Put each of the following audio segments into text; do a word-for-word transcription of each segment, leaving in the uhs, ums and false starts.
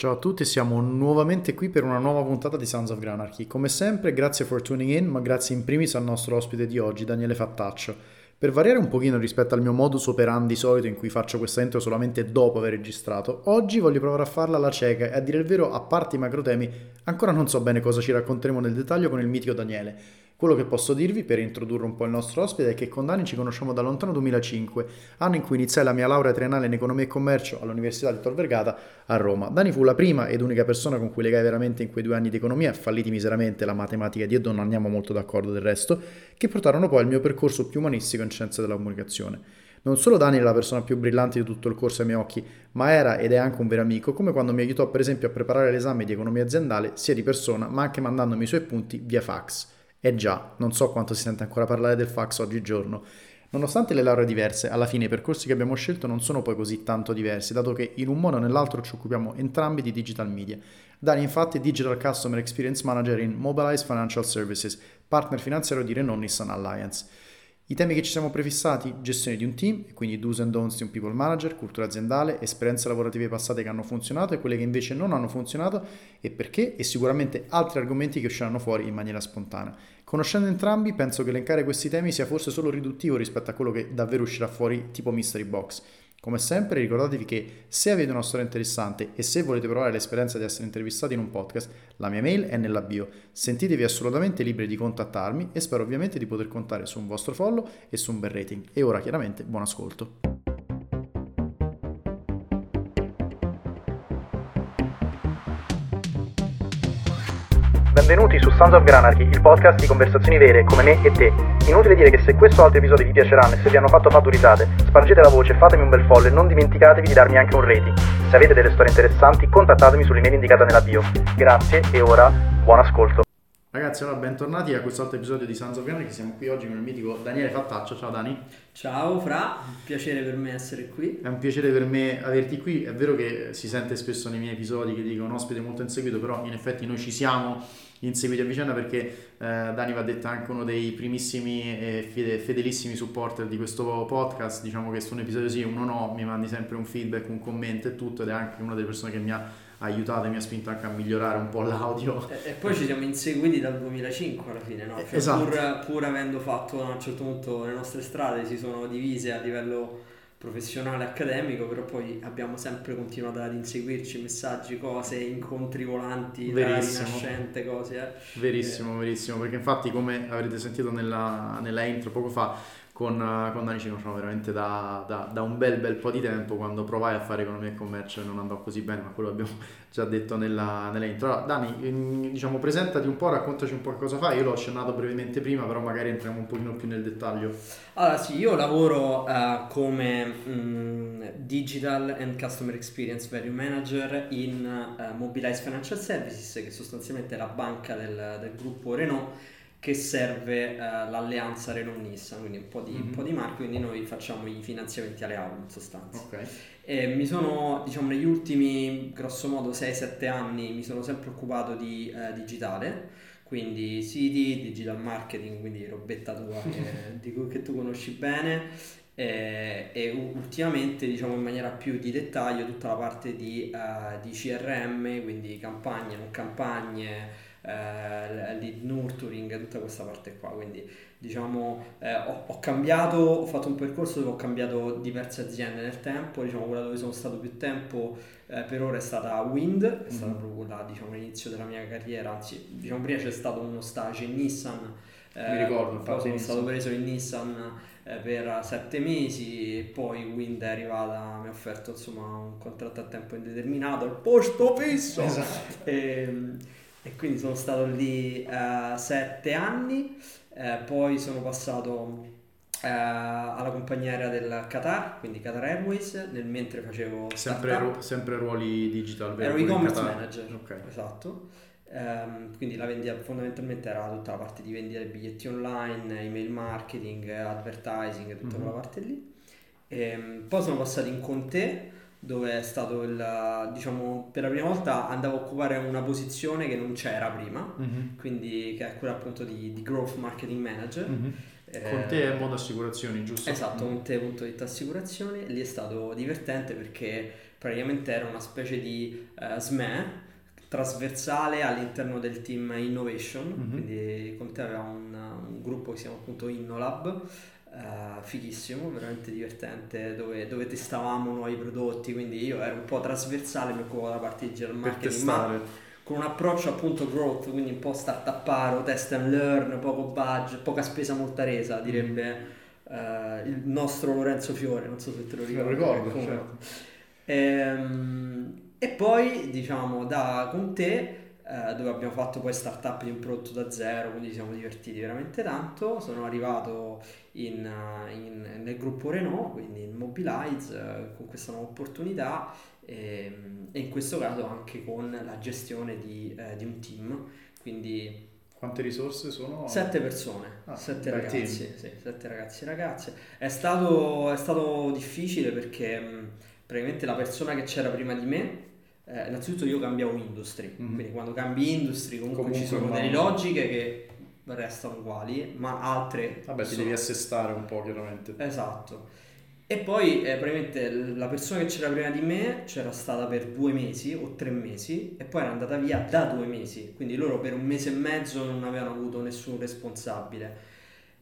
Ciao a tutti, siamo nuovamente qui per una nuova puntata di Sons of Granarchy. Come sempre, grazie for tuning in, ma grazie in primis al nostro ospite di oggi, Daniele Fattaccio. Per variare un pochino rispetto al mio modus operandi solito in cui faccio questa intro solamente dopo aver registrato, oggi voglio provare a farla alla cieca e, a dire il vero, a parte i macrotemi, ancora non so bene cosa ci racconteremo nel dettaglio con il mitico Daniele. Quello che posso dirvi, per introdurre un po' il nostro ospite, è che con Dani ci conosciamo da lontano duemilacinque, anno in cui iniziai la mia laurea triennale in Economia e Commercio all'Università di Tor Vergata a Roma. Dani fu la prima ed unica persona con cui legai veramente in quei due anni di economia, falliti miseramente la matematica e io non andiamo molto d'accordo del resto, che portarono poi al mio percorso più umanistico in Scienze della Comunicazione. Non solo Dani era la persona più brillante di tutto il corso ai miei occhi, ma era ed è anche un vero amico, come quando mi aiutò per esempio a preparare l'esame di Economia Aziendale, sia di persona, ma anche mandandomi i suoi punti via fax. Eh già, non so quanto si sente ancora parlare del fax oggigiorno. Nonostante le lauree diverse, alla fine i percorsi che abbiamo scelto non sono poi così tanto diversi, dato che in un modo o nell'altro ci occupiamo entrambi di digital media. Dani infatti è Digital Customer Experience Manager in Mobilize Financial Services, partner finanziario di Renault Nissan Alliance. I temi che ci siamo prefissati, gestione di un team, quindi do's and don'ts di un people manager, cultura aziendale, esperienze lavorative passate che hanno funzionato e quelle che invece non hanno funzionato e perché, e sicuramente altri argomenti che usciranno fuori in maniera spontanea. Conoscendo entrambi, penso che elencare questi temi sia forse solo riduttivo rispetto a quello che davvero uscirà fuori tipo mystery box. Come sempre ricordatevi che se avete una storia interessante e se volete provare l'esperienza di essere intervistati in un podcast, la mia mail è nella bio. Sentitevi assolutamente liberi di contattarmi e spero ovviamente di poter contare su un vostro follow e su un bel rating. E ora chiaramente buon ascolto. Benvenuti su Sons of Granarchy, il podcast di conversazioni vere come me e te. Inutile dire che se questo o altri episodi vi piaceranno e se vi hanno fatto fatturitate, spargete la voce, fatemi un bel follow e non dimenticatevi di darmi anche un rating. Se avete delle storie interessanti, contattatemi sull'email indicata nella bio. Grazie e ora buon ascolto. Ragazzi, allora bentornati a questo altro episodio di Sons of Granarchy. Siamo qui oggi con il mitico Daniele Fattaccio. Ciao Dani. Ciao Fra, piacere per me essere qui. È un piacere per me averti qui. È vero che si sente spesso nei miei episodi che dico un ospite molto in seguito, però in effetti noi ci siamo inseguiti a vicenda perché eh, Dani va detto anche uno dei primissimi e fide, fedelissimi supporter di questo podcast. Diciamo che su un episodio sì, uno no, mi mandi sempre un feedback, un commento e tutto, ed è anche una delle persone che mi ha aiutato e mi ha spinto anche a migliorare un po' l'audio. E, e poi ci siamo inseguiti dal duemilacinque alla fine, no? Cioè, esatto. pur, pur avendo fatto a un certo punto le nostre strade si sono divise a livello professionale accademico, però poi abbiamo sempre continuato ad inseguirci messaggi, cose, incontri volanti, rinascente, cose eh. verissimo, eh. verissimo, perché infatti come avrete sentito nella, nella intro poco fa con, con Dani ci conosciamo veramente da, da, da un bel bel po' di tempo, quando provai a fare Economia e Commercio e non andò così bene, ma quello abbiamo già detto nella, nella intro. Allora, Dani, diciamo presentati un po', raccontaci un po' cosa fai. Io l'ho accennato brevemente prima, però magari entriamo un pochino più nel dettaglio. Allora sì, io lavoro uh, come mh, Digital and Customer Experience Value Manager in uh, Mobilize Financial Services, che sostanzialmente è la banca del, del gruppo Renault che serve uh, l'alleanza Renault Nissan, quindi un po' di, mm-hmm. un po' di marchi, quindi noi facciamo i finanziamenti alle auto in sostanza. Okay. E mi sono, diciamo, negli ultimi grosso modo sei sette anni mi sono sempre occupato di eh, digitale, quindi siti, digital marketing, quindi robetta tua che, di, che tu conosci bene, e, e ultimamente, diciamo, in maniera più di dettaglio tutta la parte di, uh, di C R M, quindi campagne, non campagne, Uh, lead nurturing, tutta questa parte qua. Quindi diciamo eh, ho, ho cambiato, ho fatto un percorso dove ho cambiato diverse aziende nel tempo. Diciamo quella dove sono stato più tempo eh, per ora è stata Wind, è mm-hmm. stata proprio la, diciamo, l'inizio della mia carriera, anzi diciamo prima c'è stato uno stage in Nissan, eh, mi ricordo, poi sono stato preso in Nissan eh, per sette mesi e poi Wind è arrivata, mi ha offerto insomma un contratto a tempo indeterminato al posto fisso. Esatto. e, E quindi sono stato lì uh, sette anni, eh, poi sono passato uh, alla compagnia aerea del Qatar, quindi Qatar Airways, nel mentre facevo sempre, ru- sempre ruoli digital. Vero? Ero e-commerce manager, okay. Esatto. Um, quindi la vendita fondamentalmente era tutta la parte di vendita dei biglietti online, email marketing, advertising, tutta mm-hmm. quella parte lì. E, poi sono passato in Conte, dove è stato il, diciamo, per la prima volta andavo a occupare una posizione che non c'era prima, mm-hmm. quindi che è quella appunto di, di growth marketing manager. Mm-hmm. Eh, con te è modo assicurazioni, giusto? Esatto, mm-hmm. con te punto assicurazioni. Lì è stato divertente perché praticamente era una specie di uh, S M E trasversale all'interno del team Innovation, mm-hmm. quindi Conte aveva un, un gruppo che si chiama appunto InnoLab, uh, fighissimo, veramente divertente, dove, dove testavamo nuovi prodotti, quindi io ero un po' trasversale, mi occupavo della parte di digital marketing, ma con un approccio appunto growth, quindi un po' startuparo, test and learn, poco budget, poca spesa, molta resa, direbbe uh, il nostro Lorenzo Fiore, non so se te lo ricordi. Lo ricordo, certo. Ehm... E poi, diciamo, da Conte, eh, dove abbiamo fatto poi startup di un prodotto da zero, quindi siamo divertiti veramente tanto. Sono arrivato in, in, nel gruppo Renault, quindi in Mobilize, eh, con questa nuova opportunità eh, e in questo caso anche con la gestione di, eh, di un team. Quindi quante risorse sono? Sette persone, ah, sette ragazzi, sì, sette ragazzi e ragazze. È stato, è stato difficile perché mh, praticamente la persona che c'era prima di me, Eh, innanzitutto io cambiavo industry, mm-hmm. quindi quando cambi industry comunque, comunque ci sono delle logiche che restano uguali, ma altre... Vabbè, sono... ti devi assestare un po', chiaramente. Esatto. E poi eh, praticamente la persona che c'era prima di me c'era stata per due mesi o tre mesi e poi era andata via da due mesi, quindi loro per un mese e mezzo non avevano avuto nessun responsabile.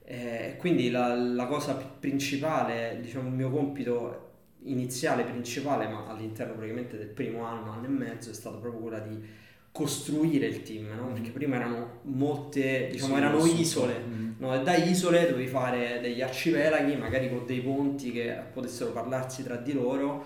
Eh, quindi la, la cosa principale, diciamo il mio compito... iniziale, principale, ma all'interno praticamente del primo anno, anno e mezzo, è stato proprio quella di costruire il team, no? Perché prima erano molte, diciamo, erano isole, no? E da isole dovevi fare degli arcipelaghi, magari con dei ponti che potessero parlarsi tra di loro,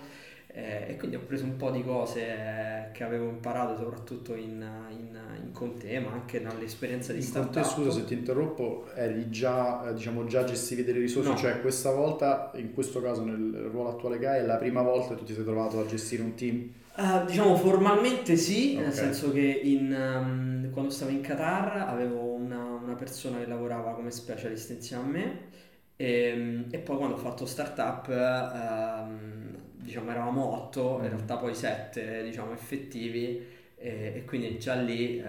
eh, e quindi ho preso un po' di cose che avevo imparato soprattutto in, in, in Conte, ma anche dall'esperienza di startup. Scusa se ti interrompo, eri già, diciamo, già gestivi delle risorse, no. Cioè questa volta, in questo caso nel ruolo attuale che hai, è la prima volta che tu ti sei trovato a gestire un team? Uh, diciamo formalmente sì, okay. Nel senso che in, um, quando stavo in Qatar avevo una, una persona che lavorava come specialist insieme a me e, e poi quando ho fatto startup um, diciamo eravamo otto, in realtà poi sette diciamo effettivi e, e quindi già lì eh,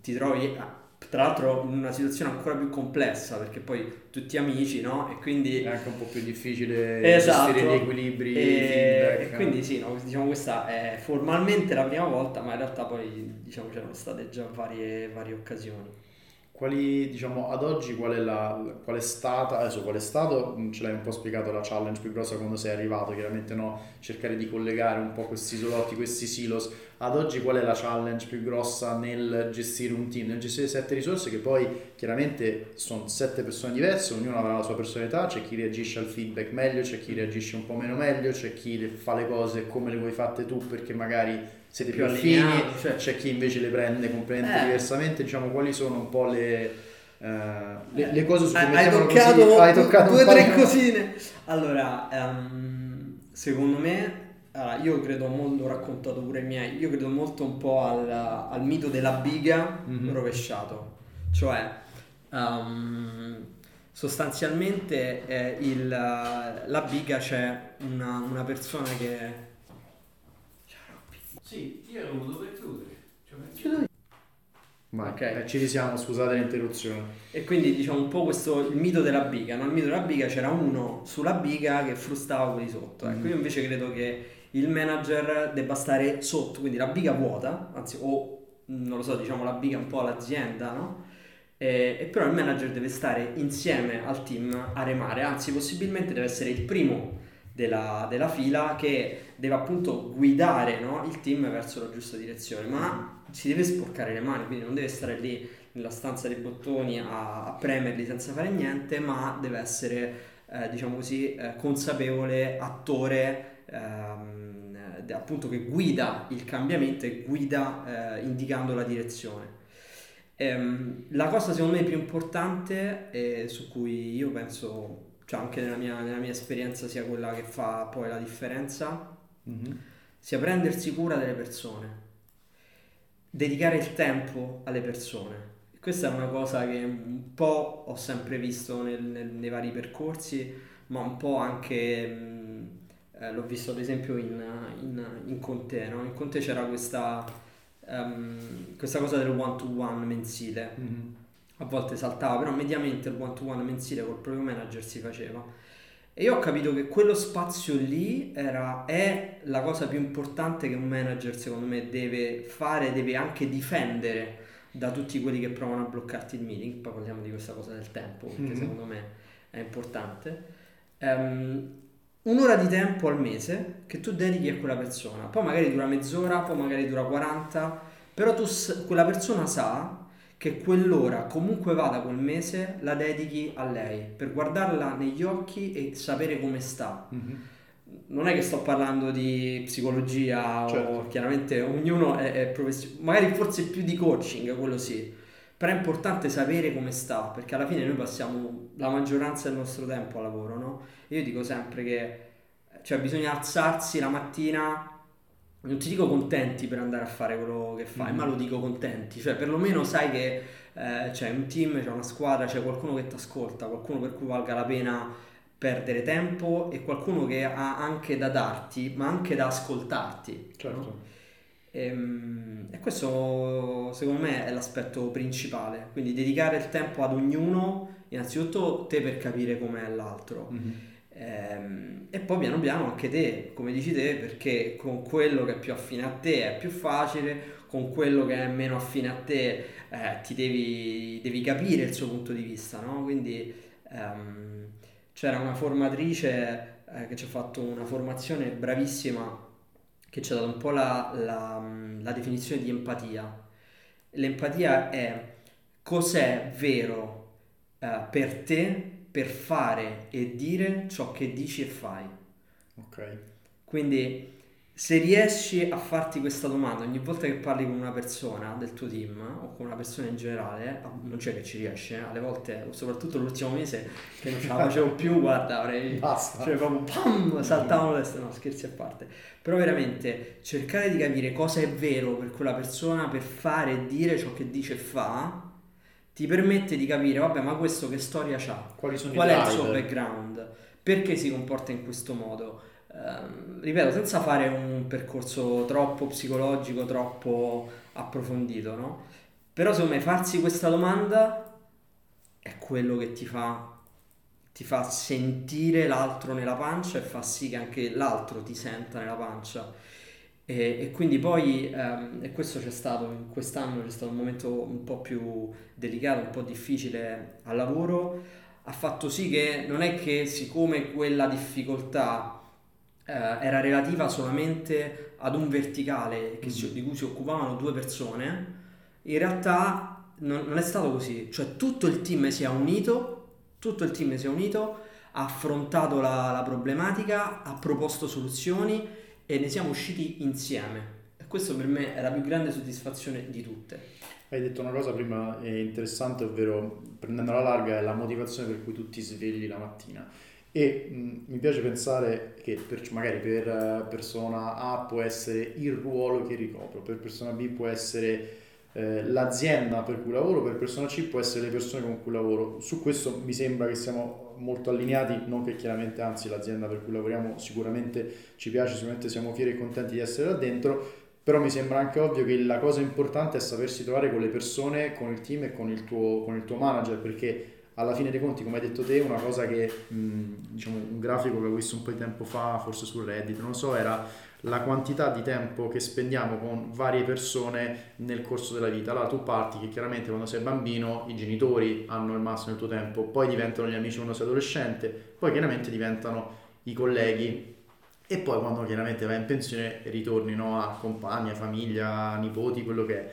ti trovi a, tra l'altro in una situazione ancora più complessa perché poi tutti amici, no? E quindi è anche un po' più difficile esatto. Gestire gli equilibri e, feedback, e quindi sì, no, diciamo questa è formalmente la prima volta ma in realtà poi diciamo c'erano state già varie, varie occasioni. Quali, diciamo, ad oggi qual è, la, qual è stata, adesso qual è stato, ce l'hai un po' spiegato la challenge più grossa quando sei arrivato, chiaramente no, cercare di collegare un po' questi isolotti, questi silos, ad oggi qual è la challenge più grossa nel gestire un team, nel gestire sette risorse che poi chiaramente sono sette persone diverse, ognuno avrà la sua personalità, c'è chi reagisce al feedback meglio, c'è chi reagisce un po' meno meglio, c'è chi le fa le cose come le vuoi fatte tu perché magari siete più affini, cioè c'è chi invece le prende completamente eh. diversamente, diciamo quali sono un po' le, uh, le, le cose su cui hai toccato, così, hai toccato due o tre cosine. Allora, um, secondo me, allora, io credo molto, l'ho raccontato pure ai miei, io credo molto un po' al, al mito della biga mm-hmm. rovesciato, cioè um, sostanzialmente eh, il, la biga c'è una, una persona che... Sì, io ero dovuto per chiudere. Cioè, ma okay. eh, ci risiamo, scusate l'interruzione. E quindi diciamo un po' questo il mito della biga, no? Il mito della biga c'era uno sulla biga che frustava quelli sotto. Mm. Ecco, io invece credo che il manager debba stare sotto, quindi la biga vuota, anzi o non lo so, diciamo la biga un po' all'azienda, no? E, e però il manager deve stare insieme al team a remare, anzi possibilmente deve essere il primo Della, della fila che deve appunto guidare, no, il team verso la giusta direzione, ma si deve sporcare le mani, quindi non deve stare lì nella stanza dei bottoni a, a premerli senza fare niente, ma deve essere eh, diciamo così eh, consapevole attore ehm, appunto che guida il cambiamento e guida eh, indicando la direzione. Ehm, la cosa secondo me più importante eh, su cui io penso cioè anche nella mia, nella mia esperienza sia quella che fa poi la differenza, mm-hmm. sia prendersi cura delle persone, dedicare il tempo alle persone. Questa è una cosa che un po' ho sempre visto nel, nel, nei vari percorsi, ma un po' anche mh, eh, l'ho visto ad esempio in, in, in Conte, no? In Conte c'era questa, um, questa cosa del one to one mensile, mm-hmm. a volte saltava, però mediamente il one to one mensile col proprio manager si faceva E io ho capito che quello spazio lì era, è la cosa più importante che un manager, secondo me, deve fare, deve anche difendere da tutti quelli che provano a bloccarti il meeting. Poi parliamo di questa cosa del tempo, perché mm-hmm. secondo me è importante. Um, un'ora di tempo al mese che tu dedichi a quella persona, poi magari dura mezz'ora, poi magari dura quaranta, però tu, quella persona sa che quell'ora, comunque vada quel mese, la dedichi a lei, per guardarla negli occhi e sapere come sta. Mm-hmm. Non è che sto parlando di psicologia, certo. o chiaramente ognuno è, è professionista, magari forse più di coaching, quello sì, però è importante sapere come sta, perché alla fine noi passiamo la maggioranza del nostro tempo al lavoro, no? Io dico sempre che, cioè, bisogna alzarsi la mattina. Non ti dico contenti per andare a fare quello che fai, mm. ma lo dico contenti, cioè perlomeno sai che eh, c'è un team, c'è una squadra, c'è qualcuno che ti ascolta, qualcuno per cui valga la pena perdere tempo e qualcuno che ha anche da darti, ma anche da ascoltarti. Certo. No? E, e questo secondo me è l'aspetto principale, quindi dedicare il tempo ad ognuno, innanzitutto te per capire com'è l'altro. Mm-hmm. E poi piano piano anche te, come dici te, perché con quello che è più affine a te è più facile, con quello che è meno affine a te eh, ti devi, devi capire il suo punto di vista, no? Quindi ehm, c'era una formatrice eh, che ci ha fatto una formazione bravissima, che ci ha dato un po' la, la, la definizione di empatia. L'empatia è cos'è vero eh, per te per fare e dire ciò che dici e fai. Ok. Quindi se riesci a farti questa domanda ogni volta che parli con una persona del tuo team o con una persona in generale, non c'è che ci riesci, eh? Alle volte, soprattutto l'ultimo mese che non ce la facevo più, guarda, avrei basta, cioè proprio pam, saltavano le no, scherzi a parte. Però veramente cercare di capire cosa è vero per quella persona per fare e dire ciò che dice e fa ti permette di capire, vabbè, ma questo che storia c'ha? Quali sono Qual i è il suo background? Perché si comporta in questo modo? Ehm, ripeto, senza fare un percorso troppo psicologico, troppo approfondito, no? Però secondo me farsi questa domanda è quello che ti fa, ti fa sentire l'altro nella pancia e fa sì che anche l'altro ti senta nella pancia. E, e quindi poi ehm, e questo c'è stato in quest'anno, c'è stato un momento un po' più delicato, un po' difficile al lavoro, ha fatto sì che non è che, siccome quella difficoltà eh, era relativa solamente ad un verticale che si, di cui si occupavano due persone, in realtà non, non è stato così, cioè tutto il team si è unito, tutto il team si è unito, ha affrontato la, la problematica, ha proposto soluzioni e ne siamo usciti insieme, e questo per me è la più grande soddisfazione di tutte. Hai detto una cosa prima interessante, ovvero, prendendo la larga, è la motivazione per cui tu ti svegli la mattina, e mh, mi piace pensare che per, magari per persona A può essere il ruolo che ricopro, per persona B può essere eh, l'azienda per cui lavoro, per persona C può essere le persone con cui lavoro. Su questo mi sembra che siamo molto allineati, non che chiaramente, anzi, l'azienda per cui lavoriamo sicuramente ci piace, sicuramente siamo fieri e contenti di essere là dentro, però mi sembra anche ovvio che la cosa importante è sapersi trovare con le persone, con il team e con il tuo, con il tuo manager, perché alla fine dei conti, come hai detto te, una cosa che mh, diciamo, un grafico che ho visto un po' di tempo fa, forse su Reddit, non so, era la quantità di tempo che spendiamo con varie persone nel corso della vita. Allora tu parti che chiaramente quando sei bambino i genitori hanno il massimo del tuo tempo, poi diventano gli amici quando sei adolescente, poi chiaramente diventano i colleghi, e poi quando chiaramente vai in pensione ritorni, no, a compagni, a famiglia, a nipoti, quello che è.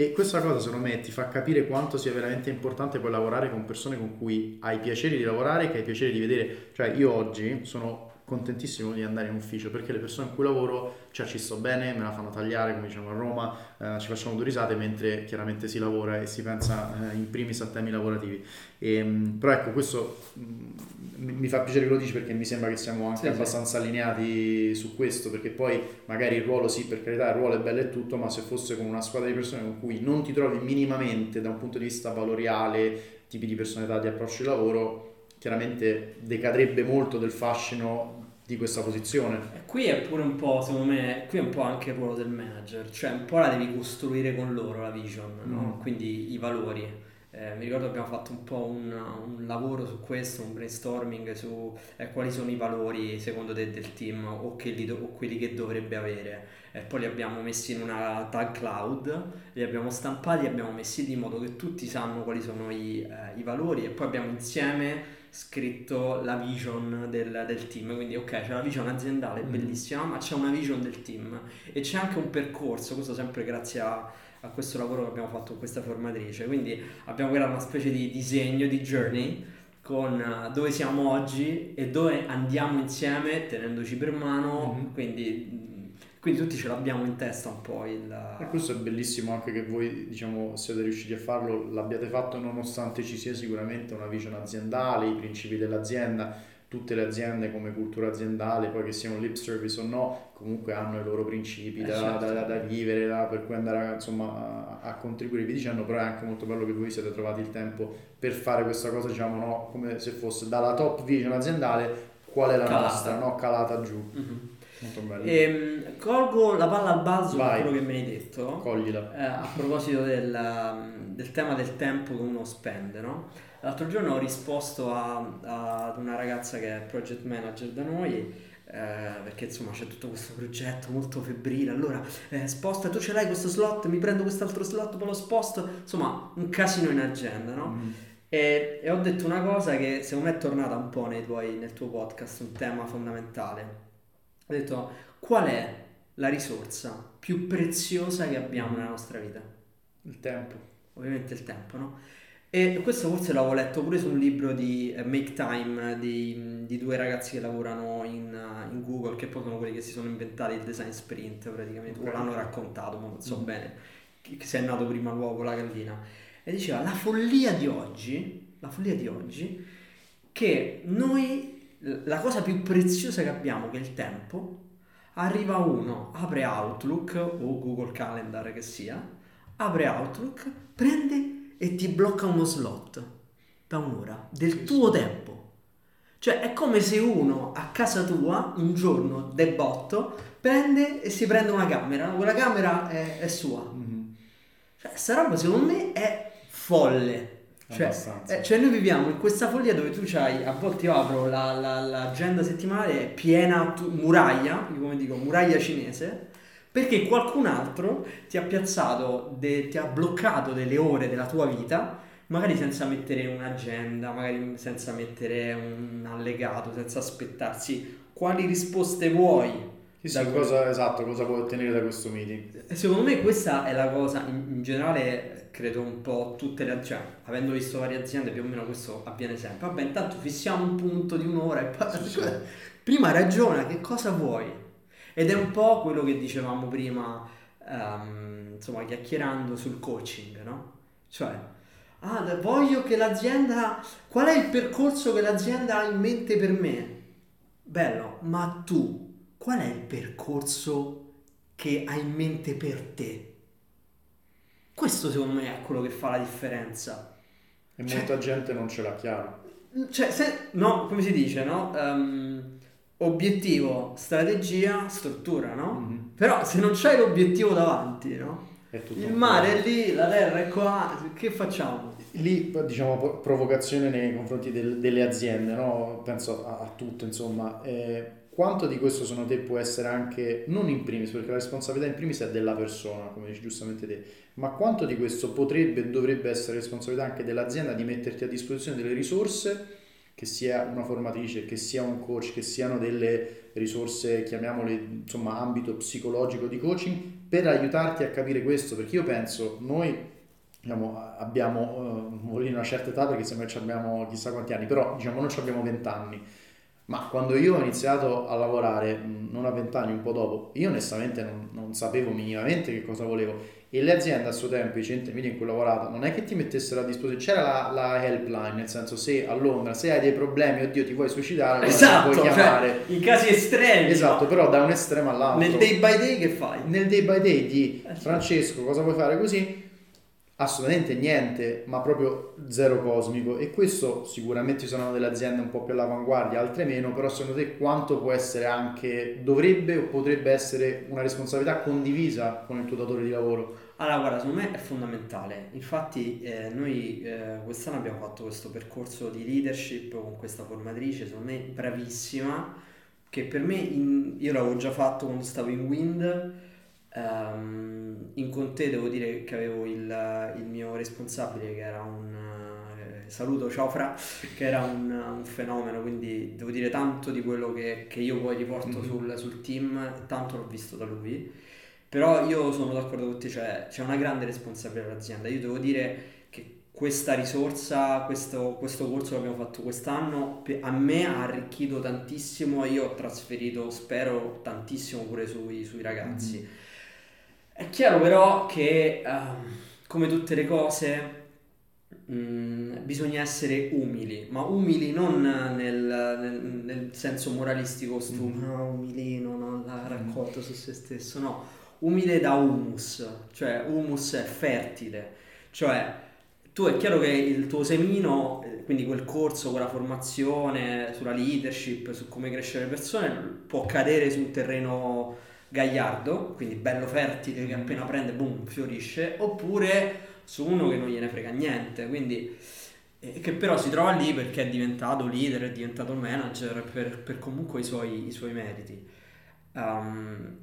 E questa cosa secondo me ti fa capire quanto sia veramente importante poi lavorare con persone con cui hai piacere di lavorare, che hai piacere di vedere. Cioè io oggi sono contentissimo di andare in ufficio perché le persone con cui lavoro, cioè, ci sto bene, me la fanno tagliare, come diciamo a Roma, eh, ci facciamo due risate mentre chiaramente si lavora e si pensa eh, in primis a temi lavorativi. E, però ecco, questo mh, mi fa piacere che lo dici, perché mi sembra che siamo anche sì, abbastanza sì. allineati su questo, perché poi magari il ruolo, sì, per carità, il ruolo è bello e tutto, ma se fosse con una squadra di persone con cui non ti trovi minimamente da un punto di vista valoriale, tipi di personalità, di approccio di lavoro, chiaramente decadrebbe molto del fascino di questa posizione. E qui è pure un po', secondo me, qui è un po' anche il ruolo del manager, cioè un po' la devi costruire con loro la vision, no? Mm. Quindi i valori, Eh, mi ricordo abbiamo fatto un po' un, un lavoro su questo, un brainstorming su eh, quali sono i valori secondo te del team o, che li do, o quelli che dovrebbe avere, e eh, poi li abbiamo messi in una tag cloud, li abbiamo stampati e abbiamo messi di modo che tutti sanno quali sono i, eh, i valori, e poi abbiamo insieme scritto la vision del, del team. Quindi ok, c'è la vision aziendale, bellissima, mm. ma c'è una vision del team e c'è anche un percorso, questo sempre grazie a a questo lavoro che abbiamo fatto con questa formatrice. Quindi abbiamo creato una specie di disegno di journey con dove siamo oggi e dove andiamo insieme tenendoci per mano, mm-hmm. quindi quindi tutti ce l'abbiamo in testa un po' il... E questo è bellissimo anche che voi, diciamo, siete riusciti a farlo, l'abbiate fatto nonostante ci sia sicuramente una vision aziendale, i principi dell'azienda. Tutte le aziende come cultura aziendale, poi che siano lip service o no, comunque hanno i loro principi eh da, certo. da, da, da vivere, da, per cui andare a, insomma, a, a contribuire vi dicendo. Però è anche molto bello che voi siete trovati il tempo per fare questa cosa, diciamo, no, come se fosse dalla top vision aziendale qual è la calata. nostra, no, calata giù. Mm-hmm. Molto bello. E, colgo la palla al balzo con quello che mi hai detto. Coglila. Eh, a proposito del, del tema del tempo che uno spende, no? L'altro giorno ho risposto ad una ragazza che è project manager da noi, eh, perché insomma c'è tutto questo progetto molto febbrile, allora eh, sposta, tu ce l'hai questo slot, mi prendo quest'altro slot, poi lo sposto, insomma un casino in agenda, no? Mm. E, e ho detto una cosa che secondo me è tornata un po' nei tuoi, nel tuo podcast, un tema fondamentale. Ho detto: qual è la risorsa più preziosa che abbiamo nella nostra vita? Il tempo. Ovviamente il tempo, no? E questo forse l'avevo letto pure su un libro di Make Time di, di due ragazzi che lavorano in, in Google, che poi sono quelli che si sono inventati il design sprint praticamente, okay. O l'hanno raccontato, ma non so mm. bene che se è nato prima l'uovo o la gallina. E diceva la follia di oggi, la follia di oggi, che noi la cosa più preziosa che abbiamo, che è il tempo, arriva uno, apre Outlook o Google Calendar che sia, apre Outlook, prende e ti blocca uno slot da un'ora del tuo tempo. Cioè è come se uno a casa tua un giorno de botto prende e si prende una camera, quella camera è, è sua. Mm-hmm. Cioè sta roba secondo me è folle, cioè, eh, cioè noi viviamo in questa follia dove tu c'hai, a volte io apro la, la, l'agenda settimanale, è piena tu, muraglia, come dico, muraglia cinese, perché qualcun altro ti ha piazzato, de, ti ha bloccato delle ore della tua vita, magari senza mettere un'agenda, magari senza mettere un allegato, senza aspettarsi quali risposte vuoi. Sì, sì, cosa, esatto, cosa puoi ottenere da questo meeting. Secondo me questa è la cosa, in, in generale credo un po' tutte le aziende, cioè, avendo visto varie aziende più o meno questo avviene sempre. Vabbè, intanto fissiamo un punto di un'ora e poi... Sì, cioè, sì. Prima ragiona che cosa vuoi. Ed è un po' quello che dicevamo prima, um, insomma, chiacchierando sul coaching, no? Cioè, ah, voglio che l'azienda... Qual è il percorso che l'azienda ha in mente per me? Bello, ma tu, qual è il percorso che hai in mente per te? Questo, secondo me, è quello che fa la differenza. E cioè, molta gente non ce l'ha chiaro. Cioè, se, no, come si dice, no? Um, obiettivo, strategia, struttura, no? Mm-hmm. Però se non c'hai l'obiettivo davanti, no? È tutto il mare po'. È lì, la terra è qua, che facciamo? Lì, diciamo, provocazione nei confronti del, delle aziende, no? Penso a, a tutto, insomma. Eh, quanto di questo secondo te può essere anche, non in primis, perché la responsabilità in primis è della persona, come dici giustamente te, ma quanto di questo potrebbe e dovrebbe essere responsabilità anche dell'azienda di metterti a disposizione delle risorse, che sia una formatrice, che sia un coach, che siano delle risorse, chiamiamole, insomma, ambito psicologico di coaching, per aiutarti a capire questo? Perché io penso, noi, diciamo, abbiamo, eh, voglio dire una certa età perché sembra che abbiamo chissà quanti anni, però diciamo non ci abbiamo vent'anni, ma quando io ho iniziato a lavorare, non a vent'anni, un po' dopo, io onestamente non, non sapevo minimamente che cosa volevo, e le aziende a suo tempo, i centri media in cui ho lavorato, non è che ti mettessero a disposizione, c'era la, la helpline, nel senso, se a Londra, se hai dei problemi, oddio ti vuoi suicidare, esatto, ti puoi chiamare, cioè, in casi estremi, esatto, no? Però da un estremo all'altro, nel day by day che fai? Nel day by day di Francesco cosa vuoi fare così? assolutamente niente, ma proprio zero cosmico. E questo sicuramente, ci sono delle aziende un po' più all'avanguardia, altre meno, però secondo te quanto può essere anche, dovrebbe o potrebbe essere una responsabilità condivisa con il tuo datore di lavoro? Allora guarda, secondo me è fondamentale. Infatti eh, noi eh, quest'anno abbiamo fatto questo percorso di leadership con questa formatrice, secondo me bravissima, che per me, in, io l'avevo già fatto quando stavo in Wind, um, in Conte devo dire che avevo il, il mio responsabile che era un, eh, saluto ciao Fra, che era un, un fenomeno, quindi devo dire tanto di quello che, che io poi riporto mm-hmm. sul, sul team, tanto l'ho visto da lui. Però io sono d'accordo con te, cioè c'è una grande responsabilità dell'azienda. Io devo dire che questa risorsa, questo, questo corso che abbiamo fatto quest'anno, a me ha arricchito tantissimo e io ho trasferito, spero, tantissimo pure sui, sui ragazzi. Mm-hmm. È chiaro però che, uh, come tutte le cose, mh, bisogna essere umili, ma umili non nel, nel, nel senso moralistico, stu, mm-hmm. no, umilino, non la raccolto mm-hmm. su se stesso, no. Umile da humus, cioè humus è fertile, cioè tu è chiaro che il tuo semino, quindi quel corso, quella formazione sulla leadership, su come crescere le persone, può cadere su un terreno gagliardo, quindi bello fertile che appena prende boom fiorisce, oppure su uno che non gliene frega niente, quindi che però si trova lì perché è diventato leader, è diventato manager per, per comunque i suoi, i suoi meriti. Um,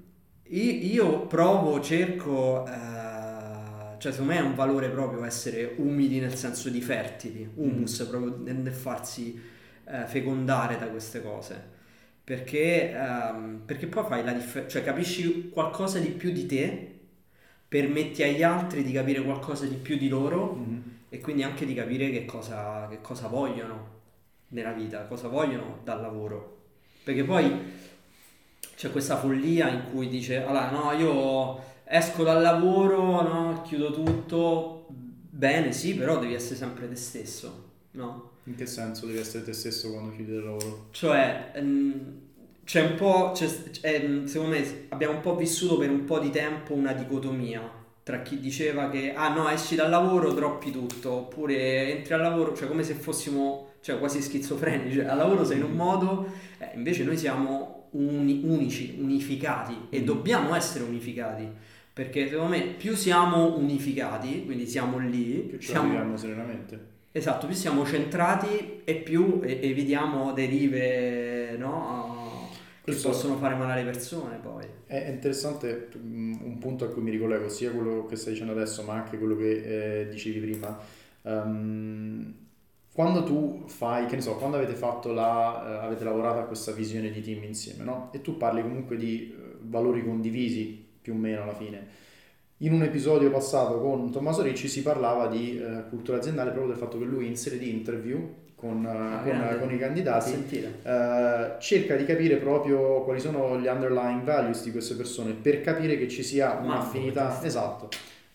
Io provo, cerco, eh, cioè secondo me è un valore proprio essere umili nel senso di fertili, humus, mm. proprio nel, nel farsi eh, fecondare da queste cose, perché, ehm, perché poi fai la differenza, cioè capisci qualcosa di più di te, permetti agli altri di capire qualcosa di più di loro mm. e quindi anche di capire che cosa, che cosa vogliono nella vita, cosa vogliono dal lavoro, perché poi c'è questa follia in cui dice allora no, io esco dal lavoro, no, chiudo tutto, bene sì, però devi essere sempre te stesso, no? In che senso devi essere te stesso quando chiudi il lavoro? Cioè c'è un po', c'è, secondo me abbiamo un po' vissuto per un po' di tempo una dicotomia tra chi diceva che ah no, esci dal lavoro, droppi tutto, oppure entri al lavoro, cioè come se fossimo, cioè quasi schizofrenici, cioè, al lavoro sei in un modo, eh, invece noi siamo unici, unificati, e dobbiamo essere unificati, perché secondo me più siamo unificati, quindi siamo lì, più ci viviamo serenamente, esatto, più siamo centrati e più evitiamo derive, no? Questo che possono fare male alle persone. Poi è interessante un punto a cui mi ricollego, sia quello che stai dicendo adesso ma anche quello che eh, dicevi prima. um, Quando tu fai, che ne so, quando avete fatto la, eh, avete lavorato a questa visione di team insieme, no? E tu parli comunque di eh, valori condivisi, più o meno alla fine. In un episodio passato con Tommaso Ricci si parlava di eh, cultura aziendale, proprio del fatto che lui in serie di interview con, ah, con, con i candidati eh, cerca di capire proprio quali sono gli underlying values di queste persone, per capire che ci sia un'affinità. Esatto.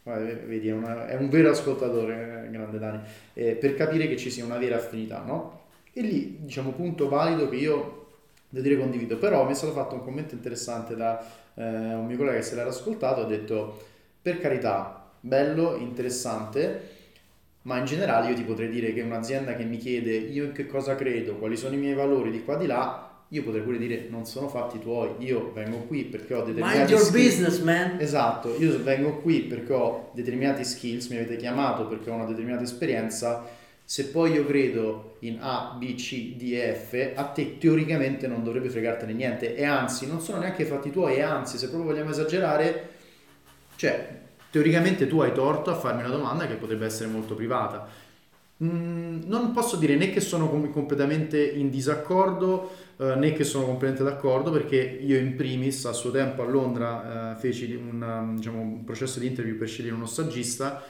Vedi, è, una, è un vero ascoltatore, grande Dani, eh, per capire che ci sia una vera affinità, no? E lì, diciamo, punto valido che io devo dire condivido. Però mi è stato fatto un commento interessante da eh, un mio collega che se l'era ascoltato, ha detto: per carità, bello, interessante, ma in generale io ti potrei dire che un'azienda che mi chiede io in che cosa credo, quali sono i miei valori di qua di là, io potrei pure dire non sono fatti tuoi, io vengo qui perché ho determinati Mind your skills. Business, man. Esatto, io vengo qui perché ho determinati skills, mi avete chiamato perché ho una determinata esperienza, se poi io credo in A, B, C, D, E, F, a te teoricamente non dovrebbe fregartene niente, e anzi non sono neanche fatti tuoi, e anzi se proprio vogliamo esagerare, cioè teoricamente tu hai torto a farmi una domanda che potrebbe essere molto privata. Mm, non posso dire né che sono com- completamente in disaccordo eh, né che sono completamente d'accordo, perché io in primis a suo tempo a Londra eh, feci un, diciamo, un processo di interview per scegliere uno stagista,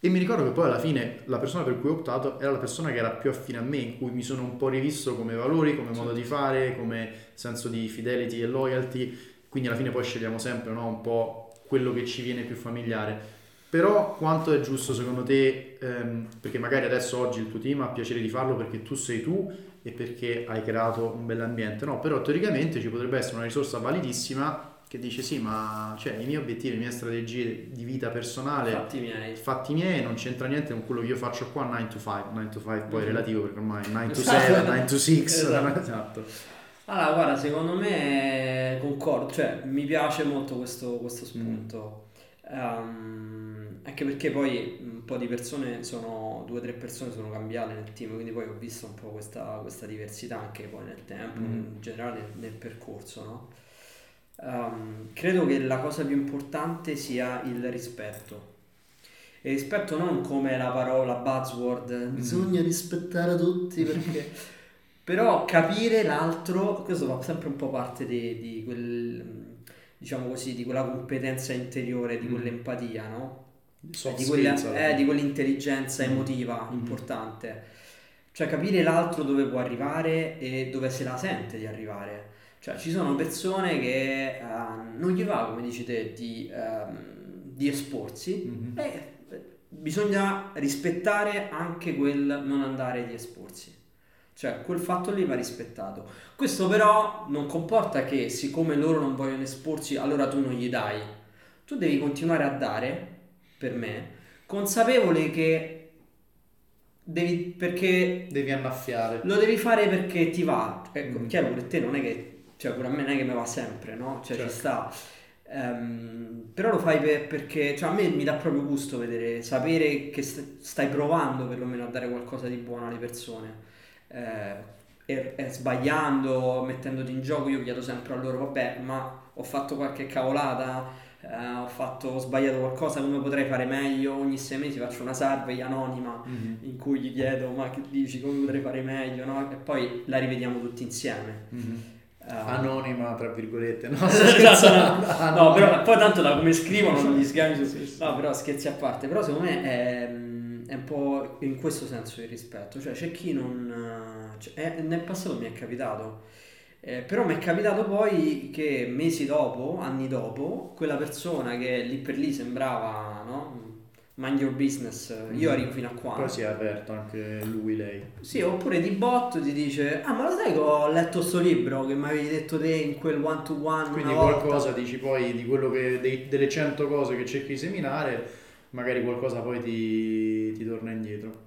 e mi ricordo che poi alla fine la persona per cui ho optato era la persona che era più affine a me, in cui mi sono un po' rivisto come valori, come modo di fare, come senso di fidelity e loyalty, quindi alla fine poi scegliamo sempre, no, un po' quello che ci viene più familiare. Però quanto è giusto secondo te, ehm, perché magari adesso oggi il tuo team ha piacere di farlo perché tu sei tu e perché hai creato un bell'ambiente, no? Però teoricamente ci potrebbe essere una risorsa validissima che dice sì, ma cioè, i miei obiettivi, le mie strategie di vita personale, fatti miei, fatti miei non c'entra niente con quello che io faccio qua nine to five, nine to five poi mm-hmm. relativo perché ormai nine to seven, nine to six esatto. esatto. Allora guarda, secondo me concordo, cioè mi piace molto questo, questo spunto, mm. um, anche perché poi un po' di persone sono, due o tre persone sono cambiate nel team, quindi poi ho visto un po' questa, questa diversità anche poi nel tempo, mm. in generale nel, nel percorso, no? Um, credo che la cosa più importante sia il rispetto, e rispetto non come la parola buzzword, bisogna mm. rispettare tutti perché però capire l'altro, questo fa sempre un po' parte di, di quel, diciamo così, di quella competenza interiore, di mm. quell'empatia, no? Soft di, quella, eh, di quell'intelligenza emotiva mm. importante, cioè capire l'altro dove può arrivare e dove se la sente di arrivare. Cioè ci sono persone che uh, non gli va, come dici te, di, uh, di esporsi mm-hmm. e bisogna rispettare anche quel non andare di esporsi, cioè quel fatto lì va rispettato. Questo però non comporta che siccome loro non vogliono esporsi allora tu non gli dai, tu devi continuare a dare, per me, consapevole che devi, perché devi annaffiare, lo devi fare perché ti va, ecco, mm-hmm. chiaro, per te non è che, cioè pure a me non è che mi va sempre, no? Cioè certo. ci sta, um, però lo fai per, perché, cioè a me mi dà proprio gusto vedere, sapere che st- stai provando perlomeno a dare qualcosa di buono alle persone, eh, e, e sbagliando, mettendoti in gioco. Io chiedo sempre a loro, vabbè, ma ho fatto qualche cavolata, eh, ho fatto, ho sbagliato qualcosa, come potrei fare meglio? Ogni sei mesi faccio una survey anonima mm-hmm. in cui gli chiedo, ma che dici, come potrei fare meglio, no? E poi la rivediamo tutti insieme. Mm-hmm. Anonima tra virgolette, no? no, no, però poi tanto da come scrivono non gli sgami, no, però scherzi a parte, però secondo me è, è un po' in questo senso il rispetto, cioè c'è chi non, cioè, nel passato mi è capitato, eh, però mi è capitato poi che mesi dopo, anni dopo, quella persona che lì per lì sembrava, no? Mind your business, io arrivo fino a qua. Però si è aperto anche lui, lei. Sì, oppure di botto ti dice, ah, ma lo sai che ho letto sto libro che mi avevi detto te in quel one to one. Quindi qualcosa volta. Dici poi di quello che dei, delle cento cose che cerchi di seminare, magari qualcosa poi ti, ti torna indietro.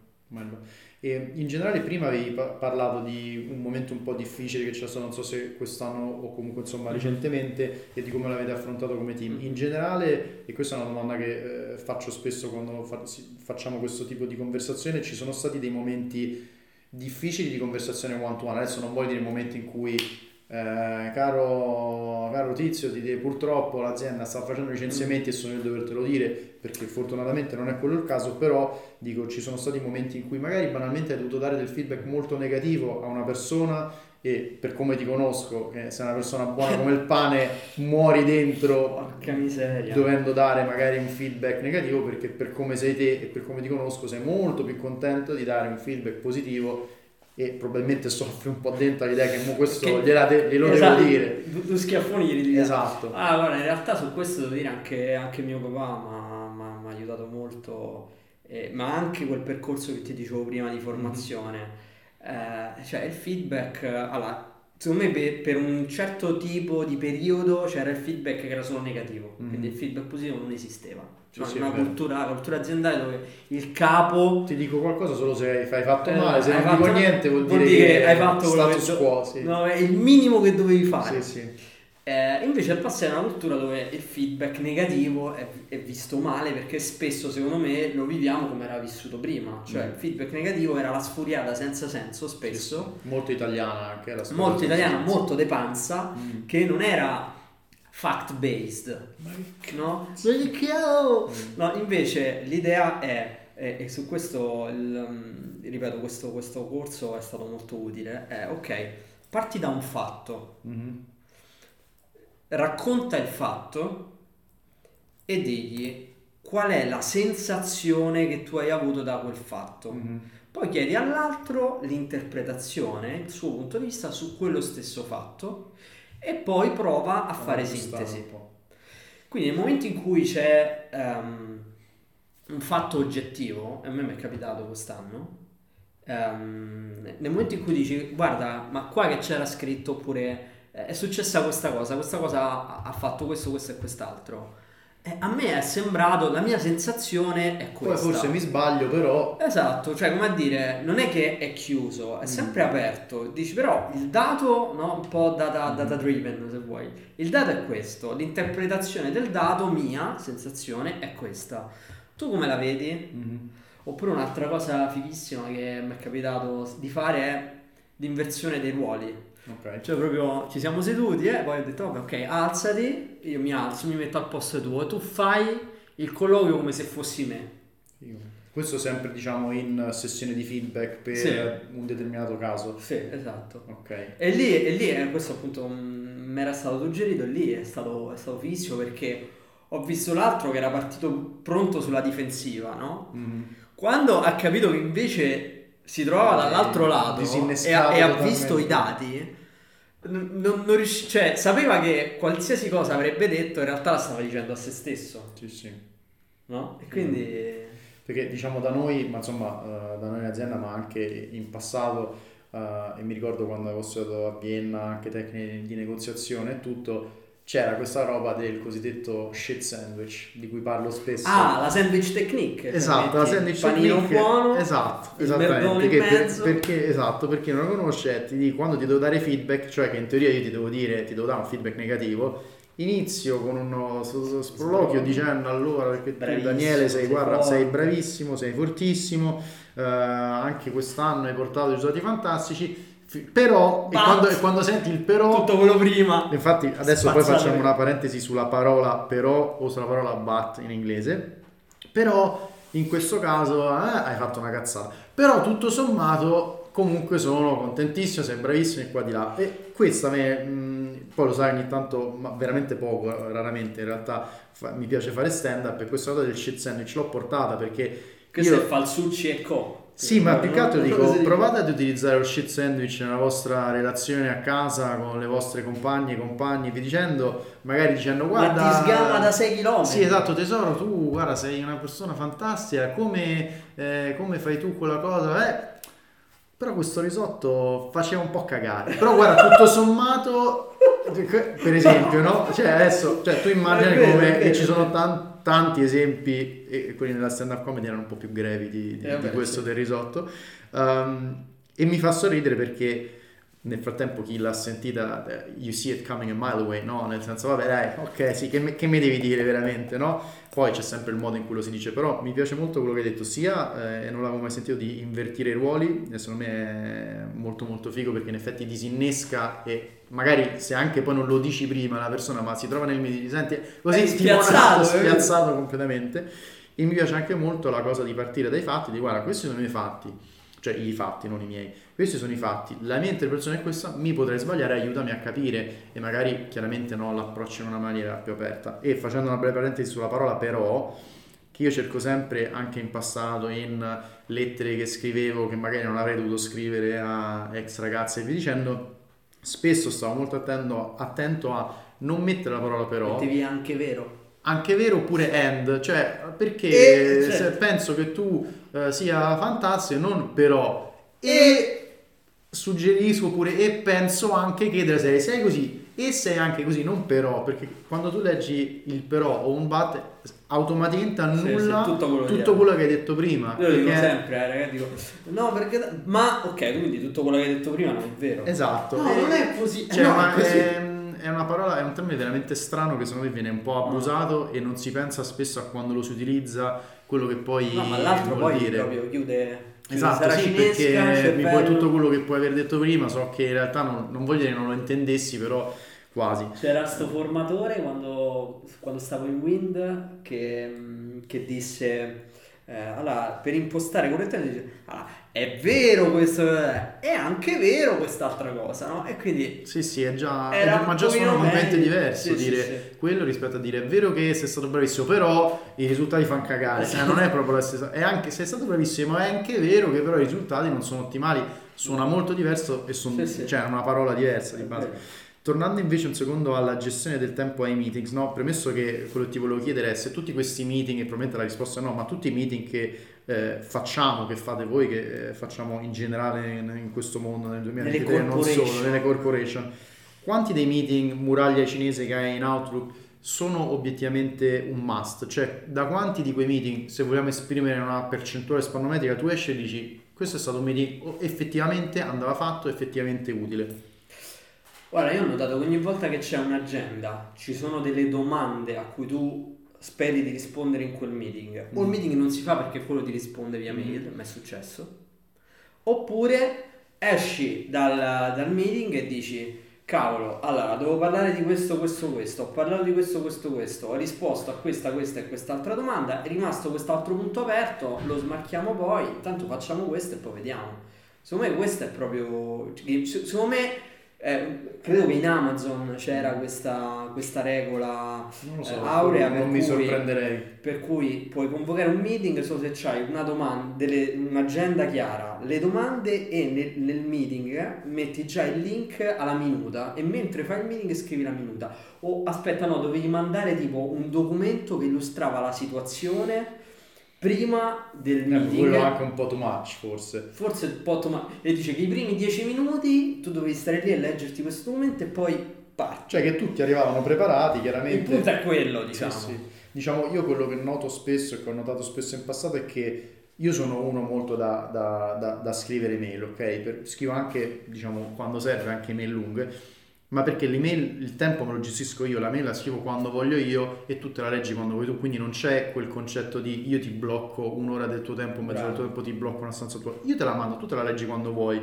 E in generale prima avevi parlato di un momento un po' difficile che c'è stato, non so se quest'anno o comunque insomma recentemente, e di come l'avete affrontato come team in generale, e questa è una domanda che eh, faccio spesso quando fa- facciamo questo tipo di conversazione. Ci sono stati dei momenti difficili di conversazione one to one, adesso non voglio dire momenti in cui eh, caro, caro tizio ti de- purtroppo l'azienda sta facendo licenziamenti e sono io a dovertelo dire, perché fortunatamente non è quello il caso, però dico, ci sono stati momenti in cui magari banalmente hai dovuto dare del feedback molto negativo a una persona e per come ti conosco, eh, sei una persona buona come il pane, muori dentro, porca miseria, dovendo dare magari un feedback negativo, perché per come sei te e per come ti conosco sei molto più contento di dare un feedback positivo. E probabilmente soffri un po' dentro l'idea che questo gliela de- glielo esatto, devo dire. Due schiaffoni glieli dico. Esatto. Ah, guarda, in realtà su questo devo dire anche, anche mio papà mi ha aiutato molto, eh, ma anche quel percorso che ti dicevo prima di formazione. Mm-hmm. Eh, cioè il feedback, allora, secondo me per, per un certo tipo di periodo c'era il feedback che era solo negativo, mm-hmm. quindi il feedback positivo non esisteva. Cioè, sì, una cultura, cultura aziendale dove il capo ti dico qualcosa solo se hai fatto male, se non fatto, dico niente vuol, vuol dire, dire che hai fatto status quo, sì. No, è il minimo che dovevi fare, sì, sì. Eh, invece al passare è una cultura dove il feedback negativo è, è visto male, perché spesso secondo me lo viviamo come era vissuto prima, cioè mm. il feedback negativo era la sfuriata senza senso, spesso sì, sì. molto italiana anche la molto italiana senso. Molto de panza mm. che non era fact based, no? No, invece l'idea è, e su questo il, ripeto, questo, questo corso è stato molto utile, è ok, parti da un fatto, mm-hmm. racconta il fatto e digli qual è la sensazione che tu hai avuto da quel fatto, mm-hmm. poi chiedi all'altro l'interpretazione, il suo punto di vista su quello stesso fatto, e poi prova a fare sintesi. Quindi nel momento in cui c'è um, un fatto oggettivo, a me mi è capitato quest'anno, um, nel momento in cui dici guarda ma qua che c'era scritto, oppure uh, è successa questa cosa, questa cosa ha fatto questo, questo e quest'altro. Eh, a me è sembrato, la mia sensazione è questa. Poi forse mi sbaglio, però. Esatto, cioè come a dire, non è che è chiuso, è sempre mm. aperto. Dici però il dato, no, un po' data, data driven, se vuoi. Il dato è questo, l'interpretazione del dato, mia sensazione è questa. Tu come la vedi? Mm. Oppure un'altra cosa fighissima che mi è capitato di fare è l'inversione dei ruoli. Okay. Cioè proprio ci siamo seduti e eh? poi ho detto ok, alzati, io mi alzo, mi metto al posto tuo e tu fai il colloquio come se fossi me. Questo sempre diciamo in sessione di feedback per sì. un determinato caso. Sì, esatto. Okay. E lì, e lì eh, questo appunto mi era stato suggerito e lì è stato, è stato fighissimo perché ho visto l'altro che era partito pronto sulla difensiva, no? Mm-hmm. Quando ha capito che invece si trova dall'altro lato e ha, e ha visto i dati, non, non, non riusci- cioè sapeva che qualsiasi cosa avrebbe detto in realtà la stava dicendo a se stesso. Sì, sì. No? E quindi... Mm. Perché diciamo da noi, ma insomma uh, da noi in azienda, ma anche in passato, uh, e mi ricordo quando avevo studiato a Vienna, anche tecniche di negoziazione e tutto, c'era questa roba del cosiddetto shit sandwich di cui parlo spesso. Ah, la sandwich technique. Esatto, la sandwich panino technique. Panino buono. Esatto, esattamente. Perché, per, perché esatto, per chi non lo conosce, ti dico, quando ti devo dare feedback, cioè che in teoria io ti devo dire, ti devo dare un feedback negativo, inizio con uno sproloquio dicendo allora perché tu Daniele sei, sei guarda, buono. Sei bravissimo, sei fortissimo, eh, anche quest'anno hai portato risultati fantastici. Però, e quando, e quando senti il però, tutto quello prima, infatti adesso spazzare. Poi facciamo una parentesi sulla parola però o sulla parola but in inglese, però in questo caso eh, hai fatto una cazzata, però tutto sommato comunque sono contentissimo, sei bravissimo e qua di là, e questa me, mh, poi lo sai ogni tanto, ma veramente poco, raramente in realtà fa, mi piace fare stand up, e questa cosa del shit sandwich l'ho portata perché questo io, è falsucci e co. Sì, ma più che altro dico, provate ad utilizzare lo shit sandwich nella vostra relazione a casa con le vostre compagne, compagni, vi dicendo, magari dicendo guarda... Ma ti sgama da sei chilometri. Sì, esatto, tesoro, tu guarda sei una persona fantastica, come, eh, come fai tu quella cosa? Eh, però questo risotto faceva un po' cagare, però guarda, tutto sommato, per esempio, no? Cioè adesso, cioè tu immagini come che ci sono tanti... tanti esempi, e quelli nella stand up comedy erano un po' più grevi di, di, eh, di beh, questo sì. del risotto, um, e mi fa sorridere perché nel frattempo chi l'ha sentita you see it coming a mile away, no? Nel senso vabbè dai, ok sì, che, che mi devi dire veramente, no? Poi c'è sempre il modo in cui lo si dice, però mi piace molto quello che hai detto sia, e eh, non l'avevo mai sentito, di invertire i ruoli, e secondo me è molto molto figo perché in effetti disinnesca, e magari se anche poi non lo dici prima la persona, ma si trova nel mezzo, ti senti così spiazzato, spiazzato completamente. E mi piace anche molto la cosa di partire dai fatti, di guarda questi sono i miei fatti, cioè i fatti non i miei, questi sono i fatti, la mia interpretazione è questa, mi potrei sbagliare, aiutami a capire, e magari chiaramente no, l'approccio in una maniera più aperta. E facendo una breve parentesi sulla parola però, che io cerco sempre anche in passato in lettere che scrivevo che magari non avrei dovuto scrivere a ex ragazze e via dicendo, spesso stavo molto attento, attento a non mettere la parola però. Mettevi anche vero. Anche vero oppure and, cioè perché e, certo. penso che tu eh, sia fantastico, non però. E suggerisco pure e penso anche che della serie sei così e sei anche così, non però, perché quando tu leggi il però o un but automaticamente annulla sì, sì, tutto, quello, tutto quello che hai detto prima. Io lo dico sempre, eh, ragazzi, dico, no perché ma ok, quindi tutto quello che hai detto prima non è vero. Esatto. No, eh, non è così. Cioè, no, ma è così. È, è una parola, è un termine veramente strano che secondo me viene un po' abusato no. e non si pensa spesso a quando lo si utilizza, quello che poi no, ma l'altro vuol poi dire. Proprio chiude. Esatto, sì, perché mi puoi tutto quello che puoi aver detto prima, so che in realtà non, non voglio dire non lo intendessi, però quasi. C'era sto formatore quando, quando stavo in Wind che, che disse eh, allora, per impostare correttamente dice, allora, è vero questo, è anche vero quest'altra cosa, no? E quindi sì sì è già, è già ma già sono momenti diversi sì, dire sì, sì. quello rispetto a dire è vero che sei stato bravissimo però i risultati fanno cagare, esatto. eh, non è proprio la stessa, è anche sei stato bravissimo ma è anche vero che però i risultati non sono ottimali, suona molto diverso e sono, sì, cioè sì. una parola diversa di base. Tornando invece un secondo alla gestione del tempo ai meetings, no? Premesso che quello che ti volevo chiedere è se tutti questi meeting, e probabilmente la risposta è no, ma tutti i meeting che eh, facciamo, che fate voi, che eh, facciamo in generale in, in questo mondo nel duemilaventitré, non solo, nelle corporation, Quanti dei meeting muraglia cinese che hai in Outlook sono obiettivamente un must? Cioè, da quanti di quei meeting, se vogliamo esprimere una percentuale spannometrica, tu esci e dici questo è stato un meeting effettivamente andava fatto, effettivamente utile? Guarda, io ho notato che ogni volta che c'è un'agenda ci sono delle domande a cui tu speri di rispondere in quel meeting. O il meeting non si fa perché quello ti risponde via mail, ma è successo. Oppure esci dal, dal meeting e dici cavolo, allora devo parlare di questo, questo, questo, ho parlato di questo, questo, questo, ho risposto a questa, questa e quest'altra domanda, è rimasto quest'altro punto aperto, lo smarchiamo poi, intanto facciamo questo e poi vediamo. Secondo me questo è proprio... Secondo me, eh, credo che in Amazon c'era questa, questa regola so, eh, aurea, non per, mi cui, sorprenderei. Per cui puoi convocare un meeting solo se c'hai una domanda, delle, un'agenda chiara, le domande, e nel, nel meeting metti già il link alla minuta e mentre fai il meeting scrivi la minuta. O aspetta, no, dovevi mandare tipo un documento che illustrava la situazione prima del meeting. Quello anche un po' too much, forse forse un po' too much, e dice che i primi dieci minuti tu dovevi stare lì e leggerti questo documento e poi parti. Cioè che tutti arrivavano preparati, chiaramente il punto è quello, diciamo. Sì, sì. Diciamo, io quello che noto spesso e che ho notato spesso in passato è che io sono uno molto da, da, da, da scrivere mail, ok? Per, scrivo anche, diciamo, quando serve, anche mail lunghe, ma perché l'email, il tempo me lo gestisco io, la mail la scrivo quando voglio io e tu te la leggi quando vuoi tu, quindi non c'è quel concetto di io ti blocco un'ora del tuo tempo, mezzo del tuo tempo, ti blocco una stanza tua, io te la mando, tu te la leggi quando vuoi.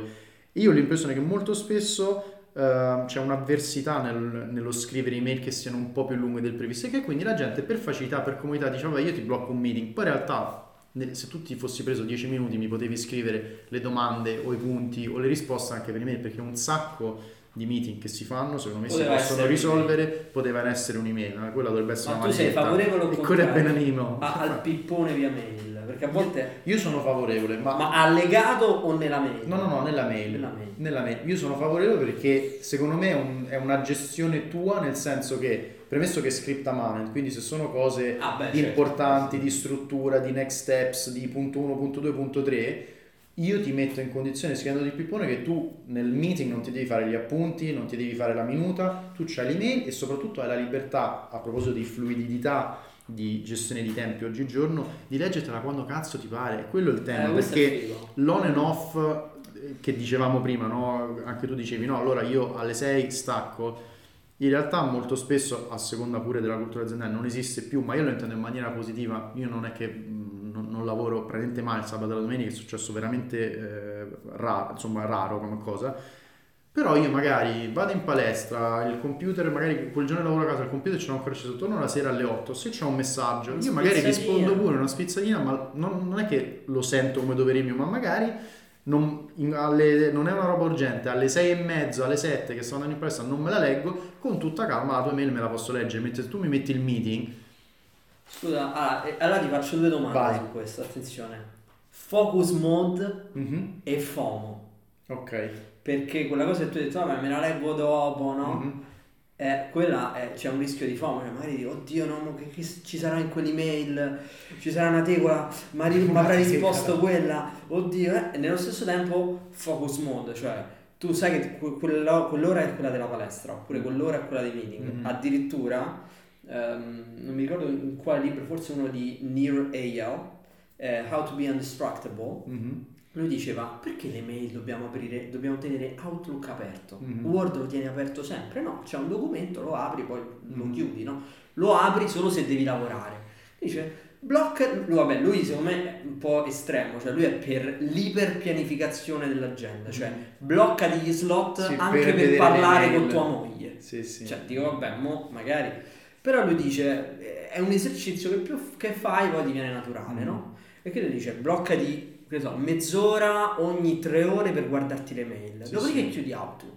Io ho l'impressione che molto spesso... Uh, c'è un'avversità nel, nello scrivere email che siano un po' più lunghe del previsto e che quindi la gente per facilità, per comodità dice vabbè io ti blocco un meeting, poi in realtà se tu ti fossi preso dieci minuti mi potevi scrivere le domande o i punti o le risposte anche per email, perché un sacco di meeting che si fanno secondo me poteva si possono risolvere un'email. Potevano essere un'email, quella dovrebbe essere ma una maglietta, ma tu sei favorevole o contrario al pippone via mail? Perché a volte io sono favorevole, ma, ma allegato o nella mail? No, no, no, nella mail. Nella mail. Nella mail. Io sono favorevole perché secondo me è, un, è una gestione tua, nel senso che, premesso che è script a mano, quindi se sono cose ah, beh, importanti, certo, di struttura, di next steps, di punto uno, punto due, punto tre, io ti metto in condizione, scrivendo di pippone, che tu nel meeting non ti devi fare gli appunti, non ti devi fare la minuta, tu c'hai l'email e soprattutto hai la libertà, a proposito di fluidità, di gestione di tempi oggigiorno, di leggertela quando cazzo ti pare. Quello è il tema, eh, perché l'on and off che dicevamo prima, no? Anche tu dicevi no, allora io alle sei stacco, in realtà molto spesso, a seconda pure della cultura aziendale, non esiste più, ma io lo intendo in maniera positiva. Io non è che non, non lavoro praticamente mai il sabato e la domenica, è successo veramente eh, raro, insomma raro come cosa. Però io magari vado in palestra, il computer, magari quel giorno lavoro a casa, il computer ce l'ho ancora acceso, torno la sera alle otto, se c'è un messaggio, io magari rispondo pure una spizzadina, ma non, non è che lo sento come dovere mio, ma magari non, alle, non è una roba urgente, alle sei e mezzo, alle sette che sto andando in palestra non me la leggo, con tutta calma la tua mail me la posso leggere, mentre se tu mi metti il meeting... Scusa, allora, allora ti faccio due domande. Vai. Su questo, attenzione. Focus mode mm-hmm. e FOMO. Ok. Perché quella cosa che tu hai detto, vabbè, me la leggo dopo, no? Mm-hmm. Eh, quella è, c'è un rischio di FOMO, cioè magari dico, oddio, no, che, che ci sarà in quell'email, ci sarà una tegola, ma avrà risposto quella, oddio, eh? Nello stesso tempo focus mode, cioè tu sai che quella, quell'ora è quella della palestra, oppure quell'ora è quella dei meeting, mm-hmm. addirittura, ehm, non mi ricordo in quale libro, forse uno di Nir Eyal, eh, How to be Indistractable, mm-hmm. lui diceva perché le mail dobbiamo aprire, dobbiamo tenere Outlook aperto, mm-hmm. Word lo tieni aperto sempre, no, c'è un documento, lo apri poi mm-hmm. lo chiudi, no, lo apri solo se devi lavorare. Dice blocca, vabbè, lui secondo me è un po' estremo, cioè lui è per l'iperpianificazione dell'agenda, cioè blocca degli slot, sì, anche per, per parlare con tua moglie, sì, sì. Cioè dico vabbè mo magari, però lui dice è un esercizio che più che fai poi diviene naturale, mm-hmm. no? Perché lui dice blocca di che so, mezz'ora ogni tre ore per guardarti le mail, sì, dopodiché sì. chiudi Outlook.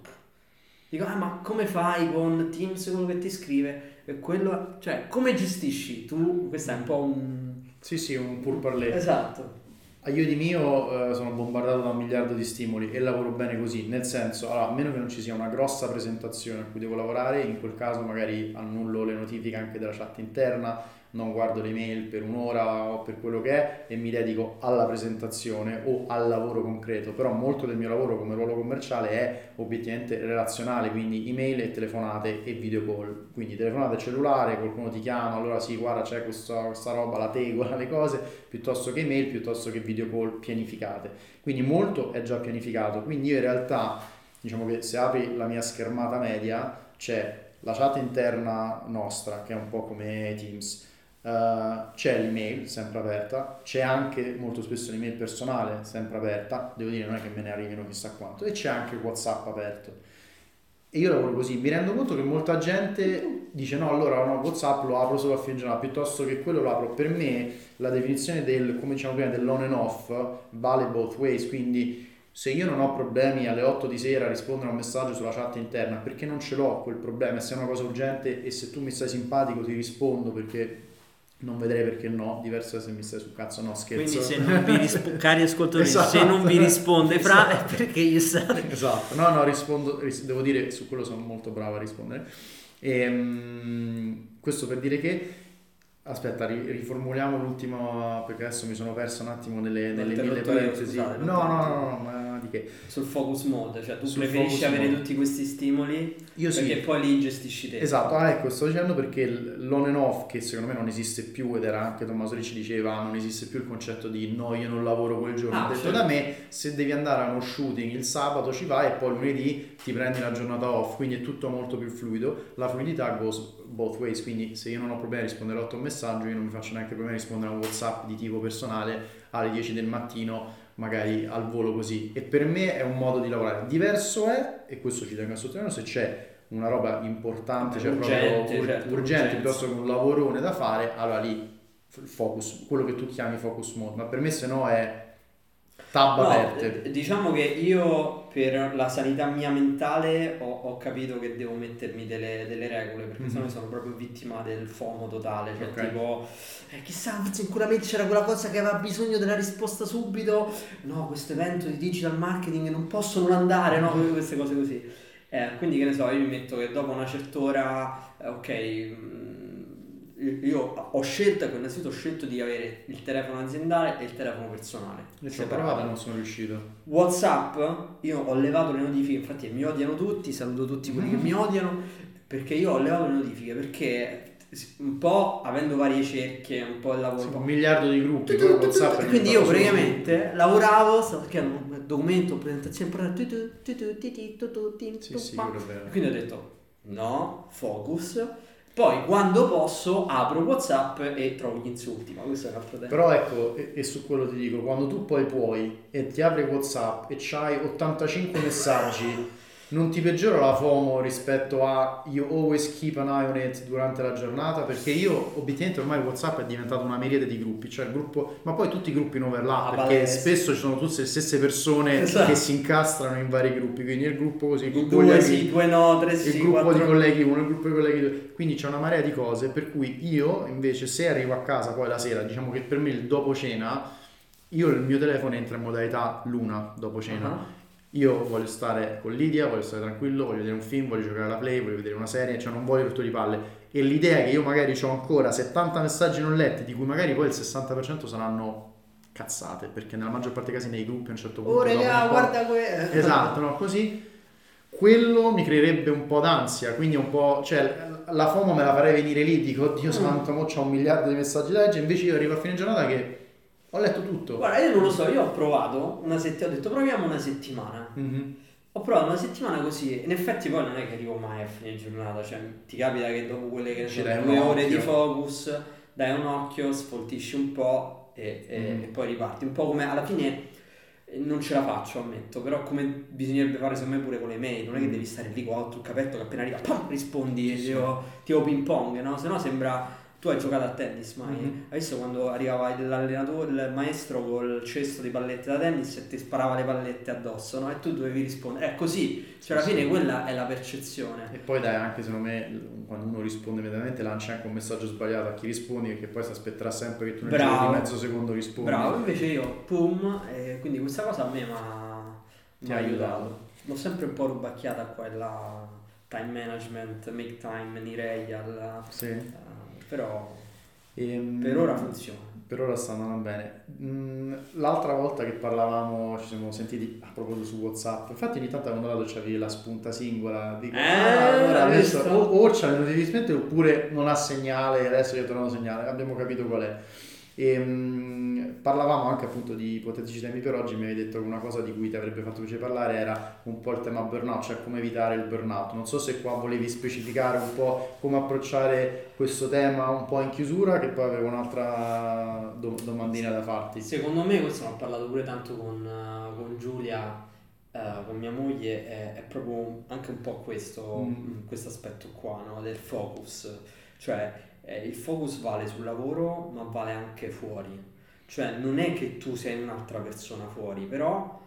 Dico, ah, ma come fai con Teams, quello che ti scrive? E quello, cioè, come gestisci tu? Questo è un po' un... Sì, sì, un pur parler. Esatto. Io di mio eh, sono bombardato da un miliardo di stimoli e lavoro bene così, nel senso, allora, a meno che non ci sia una grossa presentazione a cui devo lavorare, in quel caso magari annullo le notifiche anche della chat interna, non guardo le mail per un'ora o per quello che è e mi dedico alla presentazione o al lavoro concreto. Però molto del mio lavoro come ruolo commerciale è obiettivamente relazionale, quindi email e telefonate e video call. Quindi telefonate cellulare, qualcuno ti chiama, allora sì, guarda c'è questa, questa roba, la tegola, le cose, piuttosto che email, piuttosto che video call pianificate. Quindi molto è già pianificato, quindi io in realtà diciamo che se apri la mia schermata media c'è la chat interna nostra che è un po' come Teams, Uh, c'è l'email sempre aperta, c'è anche molto spesso l'email personale sempre aperta, devo dire non è che me ne arrivino chissà quanto, e c'è anche il WhatsApp aperto. E io lavoro così, mi rendo conto che molta gente dice no, allora no, WhatsApp lo apro solo a fine giornata, piuttosto che quello lo apro. Per me la definizione del, come diciamo prima, dell'on and off vale both ways, quindi se io non ho problemi alle otto di sera a rispondere a un messaggio sulla chat interna, perché non ce l'ho quel problema, e se è una cosa urgente e se tu mi stai simpatico ti rispondo, perché non vedrei perché no, diverso da se mi stai sul cazzo, no scherzo. Quindi se non vi rispo- cari ascoltatori, esatto, se non vi risponde Fra esatto, è perché gli state... Esatto, no no, rispondo, ris- devo dire su quello sono molto bravo a rispondere. E, um, questo per dire che, aspetta, ri- riformuliamo l'ultimo, perché adesso mi sono perso un attimo nelle, nelle mille parentesi. No no no, no, ma di che? Sul focus mode, cioè tu sul preferisci avere mode, tutti questi stimoli. Io perché sì, poi li gestisci te. Esatto, ah, ecco, sto dicendo perché l'on and off, che secondo me non esiste più, ed era anche Tommaso Ricci diceva non esiste più il concetto di no io non lavoro quel giorno, ah, detto certo. Da me se devi andare a uno shooting il sabato ci vai e poi lunedì ti prendi la giornata off, quindi è tutto molto più fluido, la fluidità goes both ways, quindi se io non ho problemi a rispondere a otto messaggi io non mi faccio neanche problemi a rispondere a un WhatsApp di tipo personale alle dieci del mattino magari al volo così, e per me è un modo di lavorare diverso. È, e questo ci tengo a sottolineare, se c'è una roba importante, cioè urgente, proprio ur- certo, urgente piuttosto che un lavorone da fare, allora lì focus, quello che tu chiami focus mode, ma per me se no è tab no, aperte. Diciamo che io per la sanità mia mentale ho, ho capito che devo mettermi delle, delle regole, perché mm-hmm. sennò sono proprio vittima del FOMO totale, cioè okay. tipo eh, chissà, sicuramente c'era quella cosa che aveva bisogno della risposta subito, no questo evento di digital marketing non posso non andare, no queste cose così, eh, quindi che ne so, io mi metto che dopo una certa ora eh, ok io ho scelto, innanzitutto ho scelto di avere il telefono aziendale e il telefono personale. Io ci ho provato e non sono riuscito. WhatsApp, io ho levato le notifiche, infatti mi odiano tutti, saluto tutti quelli mm. che mi odiano, perché io ho levato le notifiche, perché un po' avendo varie cerchie, un po' il lavoro... Sì, un miliardo di gruppi, però WhatsApp... Quindi io praticamente lavoravo, perché era un documento, presentazione, quindi ho detto no, focus... Poi quando posso apro WhatsApp e trovo gli insulti, ma questo è un altro tema. Però ecco, e, e su quello ti dico, quando tu poi puoi e ti apri WhatsApp e c'hai ottantacinque messaggi, non ti peggiora la FOMO rispetto a you always keep an eye on it durante la giornata? Perché io obiettivamente ormai WhatsApp è diventato una miriade di gruppi, cioè il gruppo, ma poi tutti i gruppi in overlap, ah, perché palese. Spesso ci sono tutte le stesse persone esatto. che si incastrano in vari gruppi, quindi il gruppo così, il gruppo due, sì, due no, tre, il sì, gruppo quattro. Di colleghi uno, il gruppo di colleghi due, quindi c'è una marea di cose, per cui io invece se arrivo a casa poi la sera, diciamo che per me il dopo cena, io il mio telefono entra in modalità luna dopo cena. Uh-huh. Io voglio stare con Lidia, voglio stare tranquillo, voglio vedere un film, voglio giocare alla play, voglio vedere una serie, cioè non voglio rotto di palle. E l'idea che io magari ho ancora settanta messaggi non letti, di cui magari poi il sessanta per cento saranno cazzate, perché nella maggior parte dei casi nei gruppi a un certo punto... Oh regà, guarda quello! Esatto, no, così... Quello mi creerebbe un po' d'ansia, quindi un po'... Cioè la FOMO me la farei venire lì, dico, oddio santo, mo c'ho un miliardo di messaggi da leggere, invece io arrivo a fine giornata che... Ho letto tutto. Guarda, io non lo so, io ho provato una settimana, ho detto proviamo una settimana. Mm-hmm. Ho provato una settimana così, in effetti poi non è che arrivo mai a fine giornata, cioè ti capita che dopo quelle che ci dai due ore di focus, dai un occhio, sfoltisci un po' e, e, mm-hmm. e poi riparti. Un po' come alla fine non ce la faccio, ammetto, però come bisognerebbe fare secondo me pure con le mail, non è che devi stare lì con l'altro il capetto che appena arriva, pam, rispondi, sì, tipo, sì. tipo ping pong, no? Sennò sembra... Tu hai giocato a tennis, mai? Mm-hmm. Hai visto quando arrivava l'allenatore, il maestro col cesto di pallette da tennis e ti sparava le pallette addosso, no? E tu dovevi rispondere. È così, cioè alla fine quella è la percezione. E poi dai, anche secondo me, quando uno risponde immediatamente lancia anche un messaggio sbagliato a chi rispondi, perché poi si aspetterà sempre che tu nel giro di mezzo secondo rispondi. Bravo, invece io, pum, eh, quindi questa cosa a me m'ha, ti ha aiutato. aiutato. L'ho sempre un po' rubacchiata quella time management, make time, Nir Eyal. Sì. Però E, per ora funziona. Per ora sta andando bene. L'altra volta che parlavamo, ci siamo sentiti a proposito su WhatsApp. Infatti ogni tanto quando vado c'avevi la spunta singola. Dico, eh, ah, allora adesso o, o c'è un oppure non ha segnale, adesso io torno a segnale. Abbiamo capito qual è. E, um, parlavamo anche appunto di ipotetici temi per oggi. Mi avevi detto che una cosa di cui ti avrebbe fatto piacere parlare era un po' il tema burnout, cioè come evitare il burnout. Non so se qua volevi specificare un po' come approcciare questo tema un po' in chiusura, che poi avevo un'altra do- domandina da farti. Secondo me questo ne ho parlato pure tanto con, con Giulia, eh, con mia moglie, è, è proprio anche un po' questo mm. questo aspetto qua, no? Del focus, cioè il focus vale sul lavoro ma vale anche fuori, cioè non è che tu sei un'altra persona fuori, però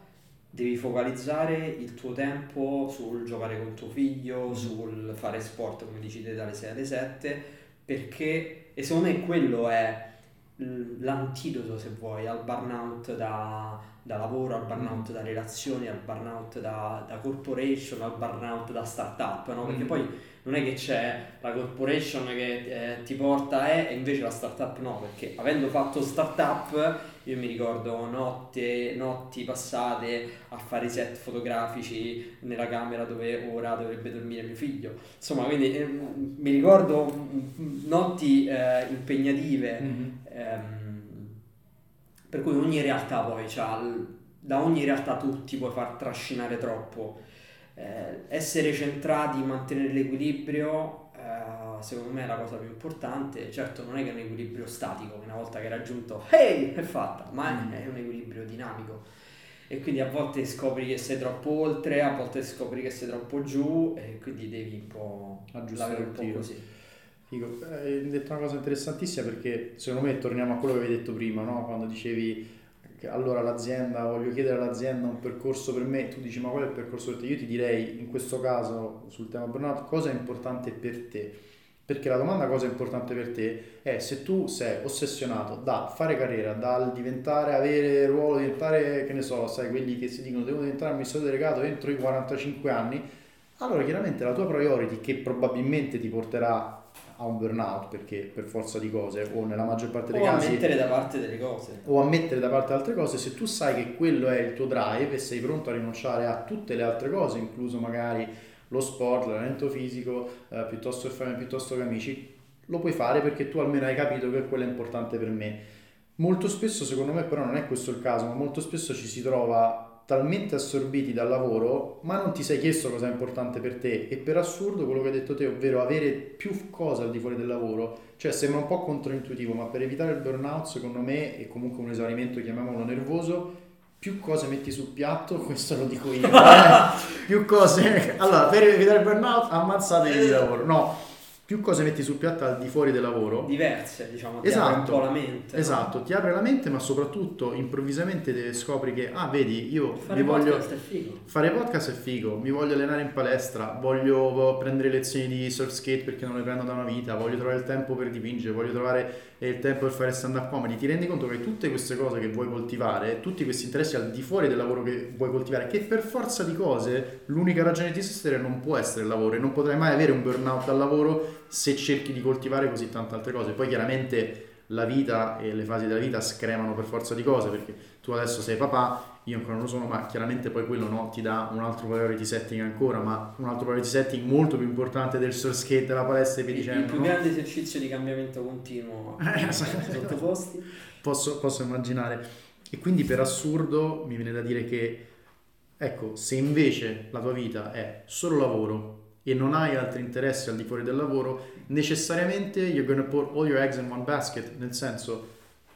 devi focalizzare il tuo tempo sul giocare con tuo figlio, sul fare sport come dici te dalle sei alle sette, perché e secondo me quello è l'antidoto, se vuoi, al burnout da, da lavoro, al burnout da relazioni, al burnout da, da corporation, al burnout da startup, no? Perché mm. poi non è che c'è la corporation che eh, ti porta eh, e invece la startup no, perché avendo fatto startup io mi ricordo notte, notti passate a fare set fotografici nella camera dove ora dovrebbe dormire mio figlio, insomma, quindi eh, mi ricordo notti eh, impegnative, mm-hmm. ehm, per cui ogni realtà poi c'ha, da ogni realtà tu ti puoi far trascinare troppo. Eh, essere centrati, mantenere l'equilibrio, eh, secondo me è la cosa più importante. Certo non è che è un equilibrio statico, una volta che è raggiunto hey, è fatta, ma è un equilibrio dinamico e quindi a volte scopri che sei troppo oltre, a volte scopri che sei troppo giù e quindi devi un po' aggiustare un po' così. Dico, hai detto una cosa interessantissima, perché secondo me torniamo a quello che avevi detto prima, no? Quando dicevi allora l'azienda, voglio chiedere all'azienda un percorso per me, tu dici ma qual è il percorso per te? Io ti direi in questo caso sul tema burnout cosa è importante per te, perché la domanda cosa è importante per te è se tu sei ossessionato da fare carriera, dal diventare, avere ruolo, diventare, che ne so, sai quelli che si dicono devo diventare amministratore delegato entro i quarantacinque anni, allora chiaramente la tua priority, che probabilmente ti porterà a un burnout, perché per forza di cose o nella maggior parte dei o casi o a mettere da parte delle cose o a mettere da parte altre cose, se tu sai che quello è il tuo drive e sei pronto a rinunciare a tutte le altre cose, incluso magari lo sport, l'allenamento fisico, eh, piuttosto che fare, piuttosto che amici, lo puoi fare perché tu almeno hai capito che quello è importante per me. Molto spesso secondo me però non è questo il caso, ma molto spesso ci si trova talmente assorbiti dal lavoro ma non ti sei chiesto cosa è importante per te, e per assurdo quello che hai detto te, ovvero avere più cose al di fuori del lavoro, cioè sembra un po' controintuitivo, ma per evitare il burnout secondo me, e comunque un esaurimento chiamiamolo nervoso, più cose metti sul piatto, questo lo dico io, eh? più cose, allora per evitare il burnout ammazzate il lavoro, no, più cose metti sul piatto al di fuori del lavoro, diverse, diciamo, ti esatto, apre un po' la mente, esatto, no? Ti apre la mente, ma soprattutto improvvisamente scopri che ah vedi io fare mi voglio podcast è figo. fare podcast è figo, mi voglio allenare in palestra, voglio prendere lezioni di surf skate perché non le prendo da una vita, voglio trovare il tempo per dipingere, voglio trovare il tempo per fare stand up comedy. Ti rendi conto che tutte queste cose che vuoi coltivare, tutti questi interessi al di fuori del lavoro che vuoi coltivare, che per forza di cose l'unica ragione di esistere non può essere il lavoro, e non potrai mai avere un burnout al lavoro se cerchi di coltivare così tante altre cose. Poi chiaramente la vita e le fasi della vita scremano per forza di cose, perché tu adesso sei papà, io ancora non lo sono, ma chiaramente poi quello no, ti dà un altro priority setting ancora, ma un altro priority setting molto più importante del surf skate, della palestra e via dicendo. Il più no? grande esercizio di cambiamento continuo sottoposti. Posso, posso immaginare. E quindi per assurdo mi viene da dire che ecco, se invece la tua vita è solo lavoro e non hai altri interessi al di fuori del lavoro, necessariamente you're gonna put all your eggs in one basket, nel senso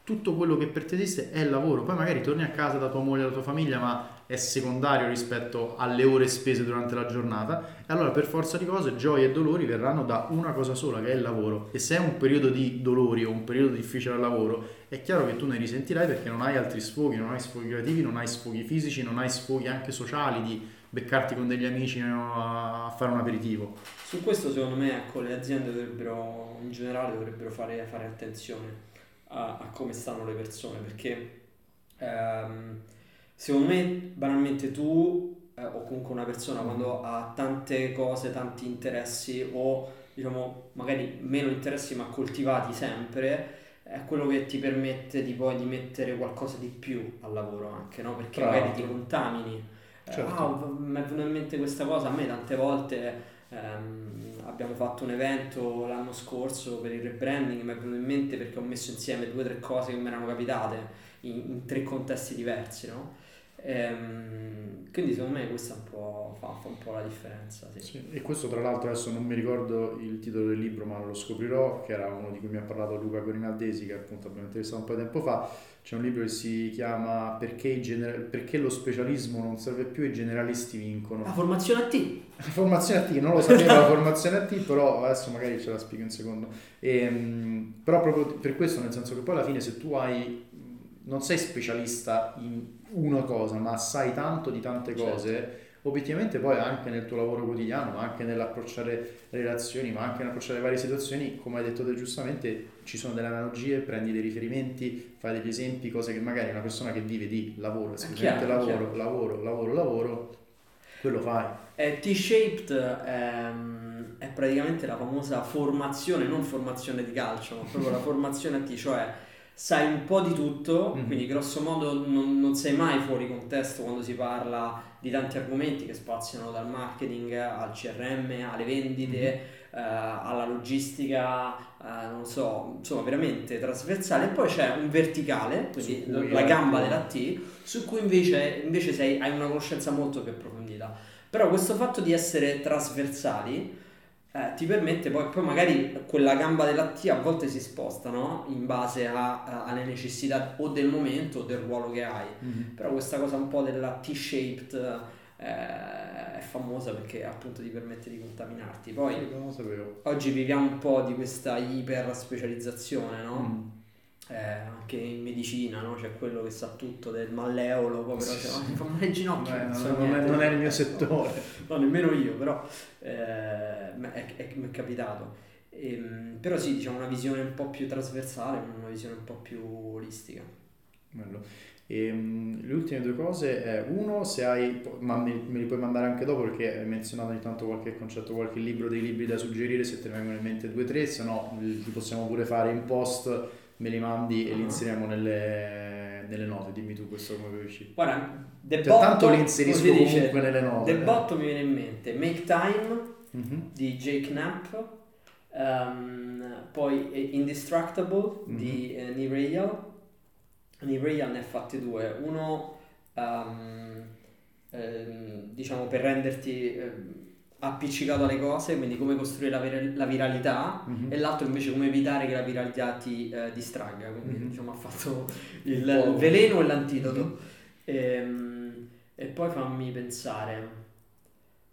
tutto quello che per te esiste è il lavoro, poi magari torni a casa da tua moglie, da tua famiglia, ma è secondario rispetto alle ore spese durante la giornata, e allora per forza di cose gioie e dolori verranno da una cosa sola, che è il lavoro. E se è un periodo di dolori o un periodo difficile al lavoro, è chiaro che tu ne risentirai, perché non hai altri sfoghi, non hai sfoghi creativi, non hai sfoghi fisici, non hai sfoghi anche sociali di beccarti con degli amici a fare un aperitivo. Su questo secondo me ecco, le aziende dovrebbero, in generale dovrebbero fare, fare attenzione a, a come stanno le persone, perché ehm, secondo me banalmente tu eh, o comunque una persona quando ha tante cose, tanti interessi, o diciamo magari meno interessi ma coltivati sempre, è quello che ti permette di poi di mettere qualcosa di più al lavoro anche, no? Perché Prato. magari ti contamini. Certo. Eh, oh, mi è venuta in mente questa cosa, a me tante volte ehm, abbiamo fatto un evento l'anno scorso per il rebranding, mi è venuto in mente perché ho messo insieme due o tre cose che mi erano capitate in, in tre contesti diversi, no? Ehm, quindi secondo me questa un po' fa, fa un po' la differenza. Sì. Sì. E questo tra l'altro adesso non mi ricordo il titolo del libro ma lo scoprirò, che era uno di cui mi ha parlato Luca Corinaldesi, che appunto abbiamo intervistato un po' di tempo fa. C'è un libro che si chiama Perché, gener- perché lo specialismo non serve più e i generalisti vincono. La formazione a T. La formazione a T, non lo sapevo la formazione a T, però adesso magari ce la spiego in secondo. E, però proprio per questo, nel senso che poi alla fine se tu hai, non sei specialista in una cosa, ma sai tanto di tante cose, certo. Obiettivamente poi anche nel tuo lavoro quotidiano, ma anche nell'approcciare relazioni, ma anche nell'approcciare varie situazioni, come hai detto te giustamente, ci sono delle analogie, prendi dei riferimenti, fai degli esempi, cose che magari una persona che vive di lavoro, semplicemente chiaro, lavoro, chiaro. lavoro, lavoro, lavoro, quello fai. Eh, T-shaped ehm, è praticamente la famosa formazione, non formazione di calcio, ma proprio la formazione a T, cioè sai un po' di tutto, mm-hmm. quindi grosso modo non, non sei mai fuori contesto quando si parla di tanti argomenti che spaziano dal marketing al C R M, alle vendite, mm-hmm. eh, alla logistica, eh, non so, insomma veramente trasversale. E poi c'è un verticale, quindi la gamba della T, su cui invece, invece sei, hai una conoscenza molto più approfondita. Però questo fatto di essere trasversali Eh, ti permette poi, poi magari quella gamba della T a volte si sposta, no? In base a, a, alle necessità o del momento o del ruolo che hai, mm-hmm. però questa cosa un po' della T-shaped eh, è famosa perché appunto ti permette di contaminarti. Poi sì, oggi viviamo un po' di questa iper specializzazione, no? Mm. Eh, anche in medicina, no? C'è quello che sa tutto del malleolo, poi però cioè, mi fa male il ginocchio. Beh, non, so non, niente, è, non è il mio settore, no, nemmeno io, però eh, è, è, mi è capitato. E, però sì, diciamo una visione un po' più trasversale, una visione un po' più olistica. Bello. E, le ultime due cose è uno, se hai, ma me, me li puoi mandare anche dopo perché hai menzionato ogni tanto qualche concetto, qualche libro, dei libri da suggerire, se te ne vengono in mente due o tre, se no li possiamo pure fare in post. Me li mandi e li inseriamo nelle, nelle note. Dimmi tu questo come riesci. Guarda, cioè, botto, tanto li inserisco comunque dice, nelle note. The eh. Botto mi viene in mente Make Time mm-hmm. di Jake Knapp, um, poi Indistractable mm-hmm. di eh, Nir Eyal. Nir Eyal ne ha fatti due. Uno, um, eh, diciamo per renderti eh, appiccicato alle cose, quindi come costruire la, vir- la viralità mm-hmm. e l'altro invece come evitare che la viralità ti eh, distragga, quindi mm-hmm. diciamo ha fatto il, il veleno e l'antidoto mm-hmm. e, e poi fammi pensare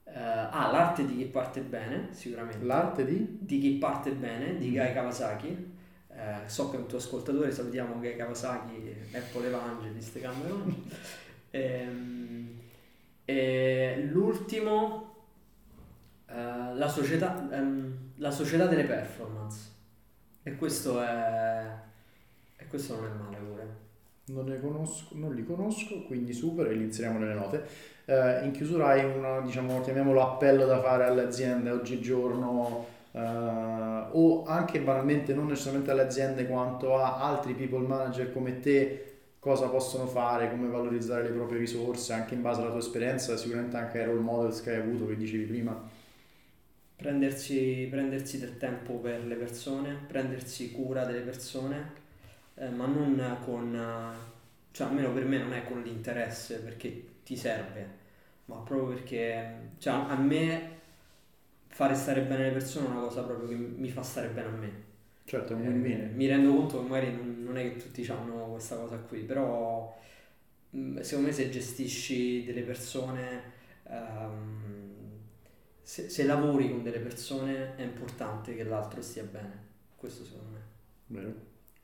uh, ah l'arte di chi parte bene, sicuramente l'arte di? di chi parte bene di mm-hmm. Guy Kawasaki. uh, so che è un tuo ascoltatore, salutiamo Guy Kawasaki, Apple Evangelist, Cameron. e, e l'ultimo Uh, la società um, la società delle performance, e questo è e questo non è male pure, non ne conosco, non li conosco, quindi super, e li inseriamo nelle note. Uh, in chiusura hai una, diciamo, chiamiamolo appello da fare alle aziende oggigiorno, uh, o anche banalmente non necessariamente alle aziende quanto a altri people manager come te, cosa possono fare, come valorizzare le proprie risorse anche in base alla tua esperienza, sicuramente anche ai role models che hai avuto, che dicevi prima. Prendersi, prendersi del tempo per le persone, prendersi cura delle persone, eh, ma non con, cioè almeno per me non è con l'interesse perché ti serve, ma proprio perché, cioè a me fare stare bene le persone è una cosa proprio che mi fa stare bene a me. Certo, eh, mi, mi rendo conto che magari non, non è che tutti hanno questa cosa qui, però secondo me se gestisci delle persone, um, Se, se lavori con delle persone è importante che l'altro stia bene, questo secondo me. Vero.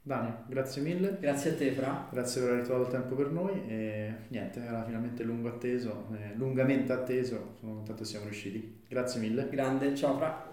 Dani, grazie mille. Grazie a te, Fra. Grazie per aver trovato il tempo per noi e niente, era finalmente lungo atteso, eh, lungamente atteso, sono contento che siamo riusciti. Grazie mille. Grande, ciao Fra.